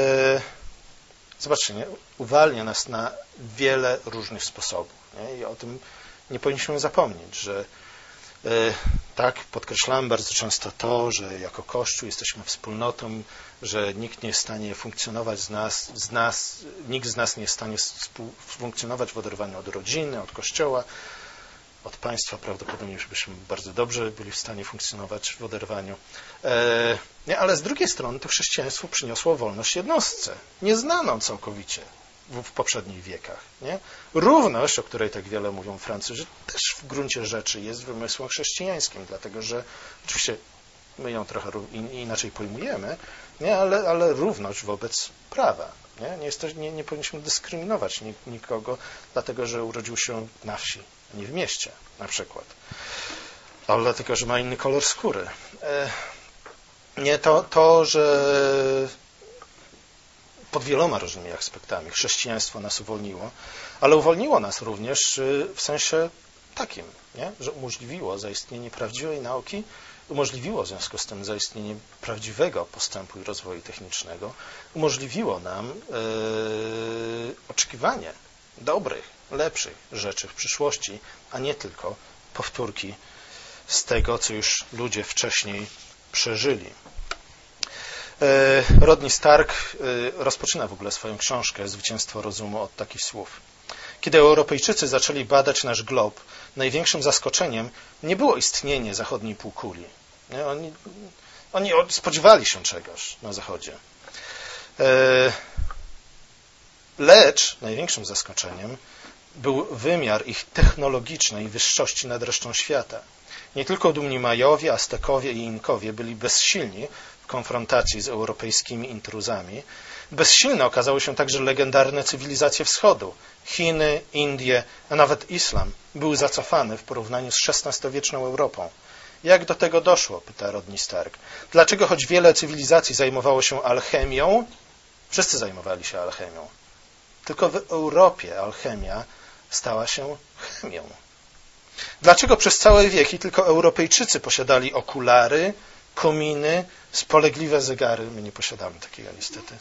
zobaczcie, nie? Uwalnia nas na wiele różnych sposobów. Nie? I o tym nie powinniśmy zapomnieć, że yy, tak podkreślamy bardzo często to, że jako Kościół jesteśmy wspólnotą, że nikt nie jest w stanie funkcjonować z nas, z nas nikt z nas nie jest w stanie funkcjonować w oderwaniu od rodziny, od Kościoła, od państwa. Prawdopodobnie byśmy bardzo dobrze byli w stanie funkcjonować w oderwaniu. E, nie, ale z drugiej strony to chrześcijaństwo przyniosło wolność jednostce, nieznaną całkowicie w, w poprzednich wiekach. Nie? Równość, o której tak wiele mówią Francuzi, też w gruncie rzeczy jest wymysłem chrześcijańskim, dlatego że oczywiście my ją trochę in, inaczej pojmujemy, nie? Ale, ale równość wobec prawa. Nie, nie, jest to, nie, nie powinniśmy dyskryminować nikogo, dlatego że urodził się na wsi, a nie w mieście na przykład. Ale dlatego, że ma inny kolor skóry. Nie to, to, że pod wieloma różnymi aspektami chrześcijaństwo nas uwolniło, ale uwolniło nas również w sensie takim, nie? Że umożliwiło zaistnienie prawdziwej nauki, umożliwiło w związku z tym zaistnienie prawdziwego postępu i rozwoju technicznego, umożliwiło nam yy, oczekiwanie dobrych, lepszych rzeczy w przyszłości, a nie tylko powtórki z tego, co już ludzie wcześniej przeżyli. Rodney Stark rozpoczyna w ogóle swoją książkę Zwycięstwo rozumu od takich słów. Kiedy Europejczycy zaczęli badać nasz glob, największym zaskoczeniem nie było istnienie zachodniej półkuli. Oni, oni spodziewali się czegoś na zachodzie. Lecz największym zaskoczeniem był wymiar ich technologicznej wyższości nad resztą świata. Nie tylko dumni Majowie, Aztekowie i Inkowie byli bezsilni w konfrontacji z europejskimi intruzami. Bezsilne okazały się także legendarne cywilizacje Wschodu. Chiny, Indie, a nawet islam był zacofany w porównaniu z szesnastowieczną Europą. Jak do tego doszło? Pyta Rodney Stark. Dlaczego choć wiele cywilizacji zajmowało się alchemią? Wszyscy zajmowali się alchemią. Tylko w Europie alchemia stała się chemią. Dlaczego przez całe wieki tylko Europejczycy posiadali okulary, kominy, spolegliwe zegary? My nie posiadamy takiego niestety.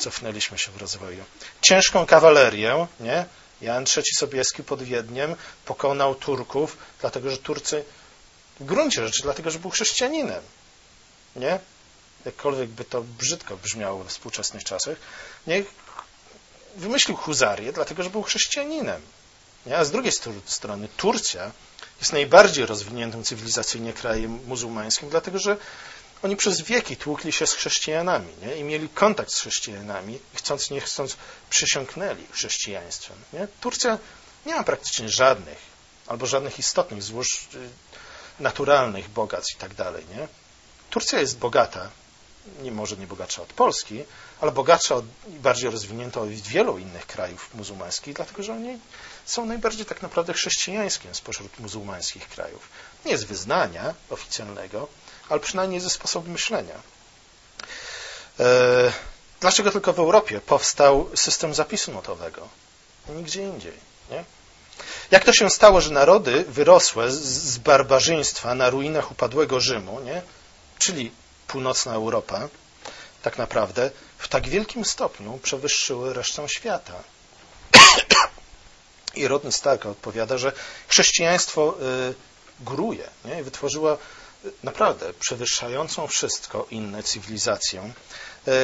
Cofnęliśmy się w rozwoju. Ciężką kawalerię, nie? Jan trzeci Sobieski pod Wiedniem pokonał Turków, dlatego że Turcy w gruncie rzeczy, dlatego że był chrześcijaninem. Nie? Jakkolwiek by to brzydko brzmiało we współczesnych czasach. Nie? Wymyślił huzarię, dlatego że był chrześcijaninem. A z drugiej strony Turcja jest najbardziej rozwiniętym cywilizacyjnie krajem muzułmańskim, dlatego że oni przez wieki tłukli się z chrześcijanami, nie? I mieli kontakt z chrześcijanami, chcąc nie chcąc przysiągnęli chrześcijaństwem. Nie? Turcja nie ma praktycznie żadnych, albo żadnych istotnych złóż naturalnych bogactw i tak dalej. Nie? Turcja jest bogata, nie może nie bogatsza od Polski, ale bogatsza i bardziej rozwinięta od wielu innych krajów muzułmańskich, dlatego że oni są najbardziej tak naprawdę chrześcijańskim spośród muzułmańskich krajów. Nie z wyznania oficjalnego, ale przynajmniej ze sposobu myślenia. Dlaczego tylko w Europie powstał system zapisu notowego? Nigdzie indziej. Nie? Jak to się stało, że narody wyrosłe z barbarzyństwa na ruinach upadłego Rzymu, nie? Czyli północna Europa, tak naprawdę w tak wielkim stopniu przewyższyły resztę świata? I Rodney Stark odpowiada, że chrześcijaństwo gruje, nie? I wytworzyło naprawdę przewyższającą wszystko inne cywilizację,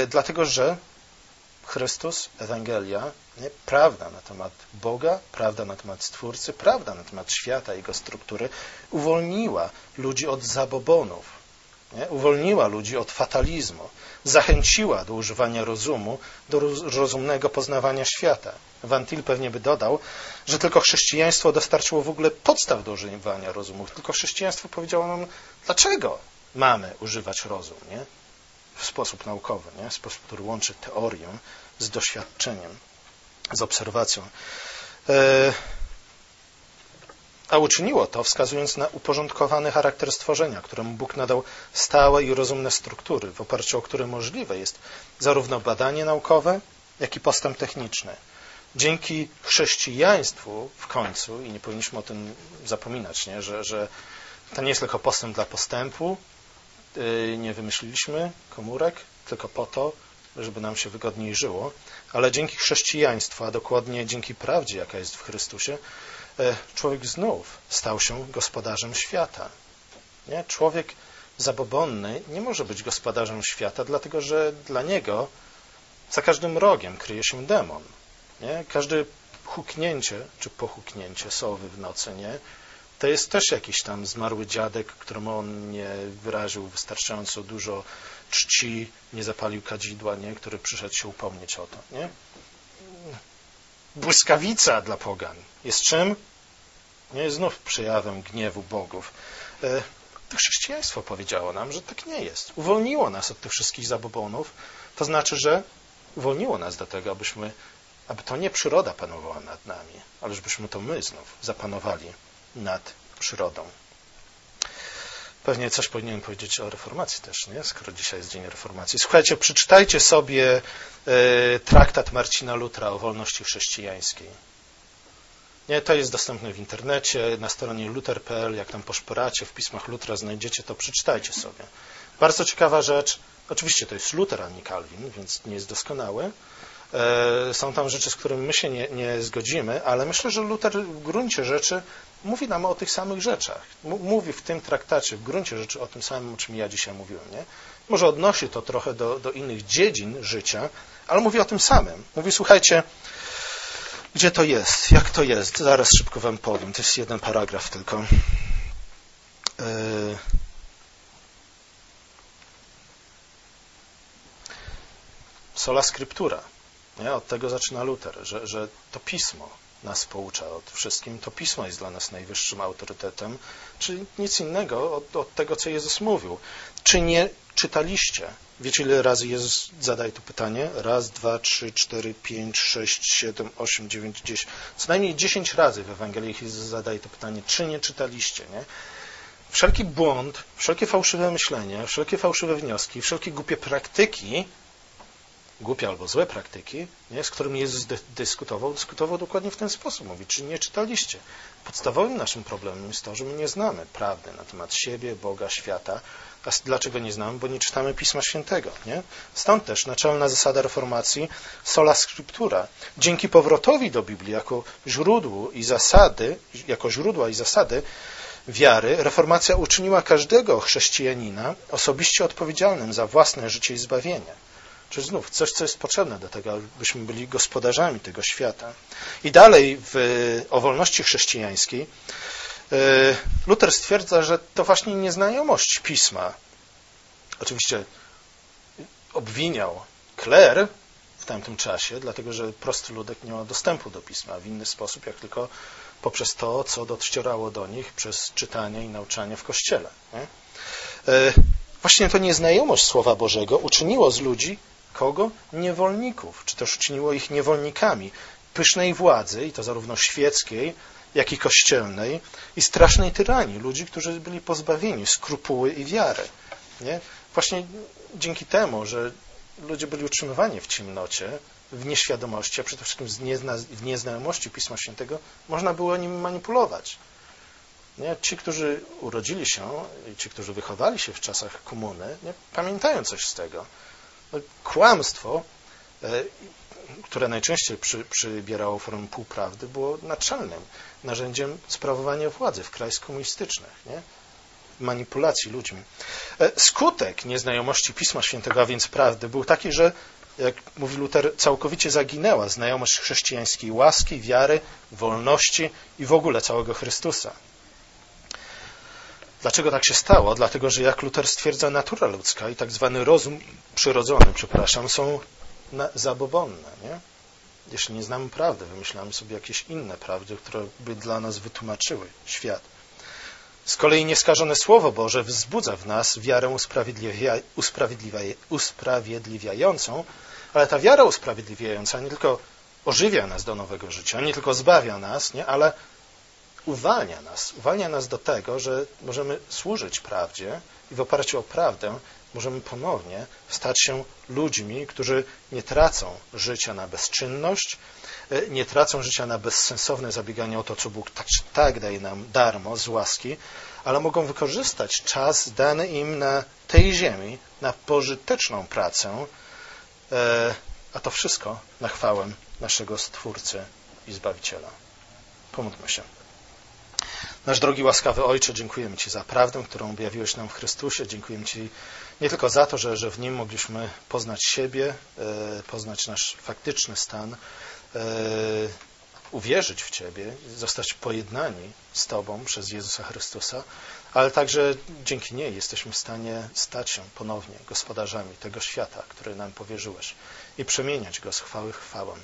dlatego że Chrystus, Ewangelia, nie? Prawda na temat Boga, prawda na temat Stwórcy, prawda na temat świata i jego struktury uwolniła ludzi od zabobonów, nie? Uwolniła ludzi od fatalizmu, zachęciła do używania rozumu, do rozumnego poznawania świata. Van Til pewnie by dodał, że tylko chrześcijaństwo dostarczyło w ogóle podstaw do używania rozumu. Tylko chrześcijaństwo powiedziało nam, dlaczego mamy używać rozumu, nie? W sposób naukowy, nie? W sposób, który łączy teorię z doświadczeniem, z obserwacją. A uczyniło to, wskazując na uporządkowany charakter stworzenia, któremu Bóg nadał stałe i rozumne struktury, w oparciu o które możliwe jest zarówno badanie naukowe, jak i postęp techniczny. Dzięki chrześcijaństwu w końcu, i nie powinniśmy o tym zapominać, nie? Że, że to nie jest tylko postęp dla postępu, yy, nie wymyśliliśmy komórek tylko po to, żeby nam się wygodniej żyło, ale dzięki chrześcijaństwu, a dokładnie dzięki prawdzie, jaka jest w Chrystusie, yy, człowiek znów stał się gospodarzem świata. Nie? Człowiek zabobonny nie może być gospodarzem świata, dlatego że dla niego za każdym rogiem kryje się demon. Nie? Każde huknięcie, czy pohuknięcie sowy w nocy, nie? To jest też jakiś tam zmarły dziadek, któremu on nie wyraził wystarczająco dużo czci, nie zapalił kadzidła, nie? Który przyszedł się upomnieć o to. Nie? Błyskawica dla pogan jest czym? Nie? Znów przejawem gniewu bogów. To chrześcijaństwo powiedziało nam, że tak nie jest. Uwolniło nas od tych wszystkich zabobonów, to znaczy, że uwolniło nas do tego, abyśmy aby to nie przyroda panowała nad nami, ale żebyśmy to my znów zapanowali nad przyrodą. Pewnie coś powinienem powiedzieć o reformacji też, nie? Skoro dzisiaj jest Dzień Reformacji. Słuchajcie, przeczytajcie sobie y, traktat Marcina Lutera o wolności chrześcijańskiej. Nie, to jest dostępne w internecie, na stronie luter kropka p l, jak tam poszporacie, w pismach Lutera znajdziecie to, przeczytajcie sobie. Bardzo ciekawa rzecz, oczywiście to jest Luter, a nie Kalwin, więc nie jest doskonały. Są tam rzeczy, z którymi my się nie, nie zgodzimy, ale myślę, że Luter w gruncie rzeczy mówi nam o tych samych rzeczach. Mówi w tym traktacie, w gruncie rzeczy o tym samym, o czym ja dzisiaj mówiłem. Nie? Może odnosi to trochę do, do innych dziedzin życia, ale mówi o tym samym. Mówi, słuchajcie, gdzie to jest? Jak to jest? Zaraz szybko wam powiem. To jest jeden paragraf tylko. Yy... Sola Scriptura. Nie? Od tego zaczyna Luter, że, że to pismo nas poucza o wszystkim. To pismo jest dla nas najwyższym autorytetem, czyli nic innego od, od tego, co Jezus mówił. Czy nie czytaliście? Wiecie, ile razy Jezus zadaje to pytanie? Raz, dwa, trzy, cztery, pięć, sześć, siedem, osiem, dziewięć, dziesięć. Co najmniej dziesięć razy w Ewangelii Jezus zadaje to pytanie, czy nie czytaliście, nie? Wszelki błąd, wszelkie fałszywe myślenie, wszelkie fałszywe wnioski, wszelkie głupie praktyki, głupie albo złe praktyki, nie, z którymi Jezus dy- dyskutował, dyskutował dokładnie w ten sposób. Mówi, czy nie czytaliście? Podstawowym naszym problemem jest to, że my nie znamy prawdy na temat siebie, Boga, świata. A dlaczego nie znamy? Bo nie czytamy Pisma Świętego. Nie? Stąd też naczelna zasada reformacji sola scriptura. Dzięki powrotowi do Biblii jako źródłu i zasady, jako źródła i zasady wiary, reformacja uczyniła każdego chrześcijanina osobiście odpowiedzialnym za własne życie i zbawienie. Czy znów coś, co jest potrzebne do tego, abyśmy byli gospodarzami tego świata. I dalej w, o wolności chrześcijańskiej Luter stwierdza, że to właśnie nieznajomość pisma. Oczywiście obwiniał kler w tamtym czasie, dlatego że prosty ludek nie ma dostępu do pisma w inny sposób, jak tylko poprzez to, co docierało do nich przez czytanie i nauczanie w kościele. Nie? Właśnie to nieznajomość Słowa Bożego uczyniło z ludzi kogo? Niewolników, czy też uczyniło ich niewolnikami pysznej władzy, i to zarówno świeckiej, jak i kościelnej, i strasznej tyranii, ludzi, którzy byli pozbawieni skrupuły i wiary. Nie? Właśnie dzięki temu, że ludzie byli utrzymywani w ciemnocie, w nieświadomości, a przede wszystkim w nieznajomości Pisma Świętego, można było nimi manipulować. Nie? Ci, którzy urodzili się i ci, którzy wychowali się w czasach komuny, nie? Pamiętają coś z tego. No, kłamstwo, które najczęściej przy, przybierało formę półprawdy, było naczelnym narzędziem sprawowania władzy w krajach komunistycznych, nie? Manipulacji ludźmi. Skutek nieznajomości Pisma Świętego, a więc prawdy, był taki, że, jak mówi Luter, całkowicie zaginęła znajomość chrześcijańskiej łaski, wiary, wolności i w ogóle całego Chrystusa. Dlaczego tak się stało? Dlatego, że jak Luter stwierdza, natura ludzka i tak zwany rozum przyrodzony, przepraszam, są na, zabobonne, nie? Jeśli nie znamy prawdy, wymyślamy sobie jakieś inne prawdy, które by dla nas wytłumaczyły świat. Z kolei nieskażone Słowo Boże wzbudza w nas wiarę usprawiedliwia, usprawiedliwia, usprawiedliwiającą, ale ta wiara usprawiedliwiająca nie tylko ożywia nas do nowego życia, nie tylko zbawia nas, nie? Ale uwalnia nas, uwalnia nas do tego, że możemy służyć prawdzie i w oparciu o prawdę możemy ponownie stać się ludźmi, którzy nie tracą życia na bezczynność, nie tracą życia na bezsensowne zabieganie o to, co Bóg tak, tak daje nam darmo, z łaski, ale mogą wykorzystać czas dany im na tej ziemi, na pożyteczną pracę, a to wszystko na chwałę naszego Stwórcy i Zbawiciela. Pomódlmy się. Nasz drogi, łaskawy Ojcze, dziękujemy Ci za prawdę, którą objawiłeś nam w Chrystusie. Dziękujemy Ci nie tylko za to, że, że w Nim mogliśmy poznać siebie, e, poznać nasz faktyczny stan, e, uwierzyć w Ciebie, zostać pojednani z Tobą przez Jezusa Chrystusa, ale także dzięki niej jesteśmy w stanie stać się ponownie gospodarzami tego świata, który nam powierzyłeś, i przemieniać go z chwały w chwałę,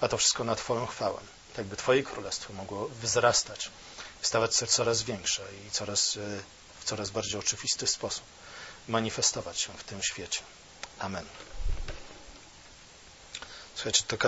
a to wszystko na Twoją chwałę, tak by Twoje królestwo mogło wzrastać, stawać się coraz większe i coraz, w coraz bardziej oczywisty sposób manifestować się w tym świecie. Amen. Słuchajcie, to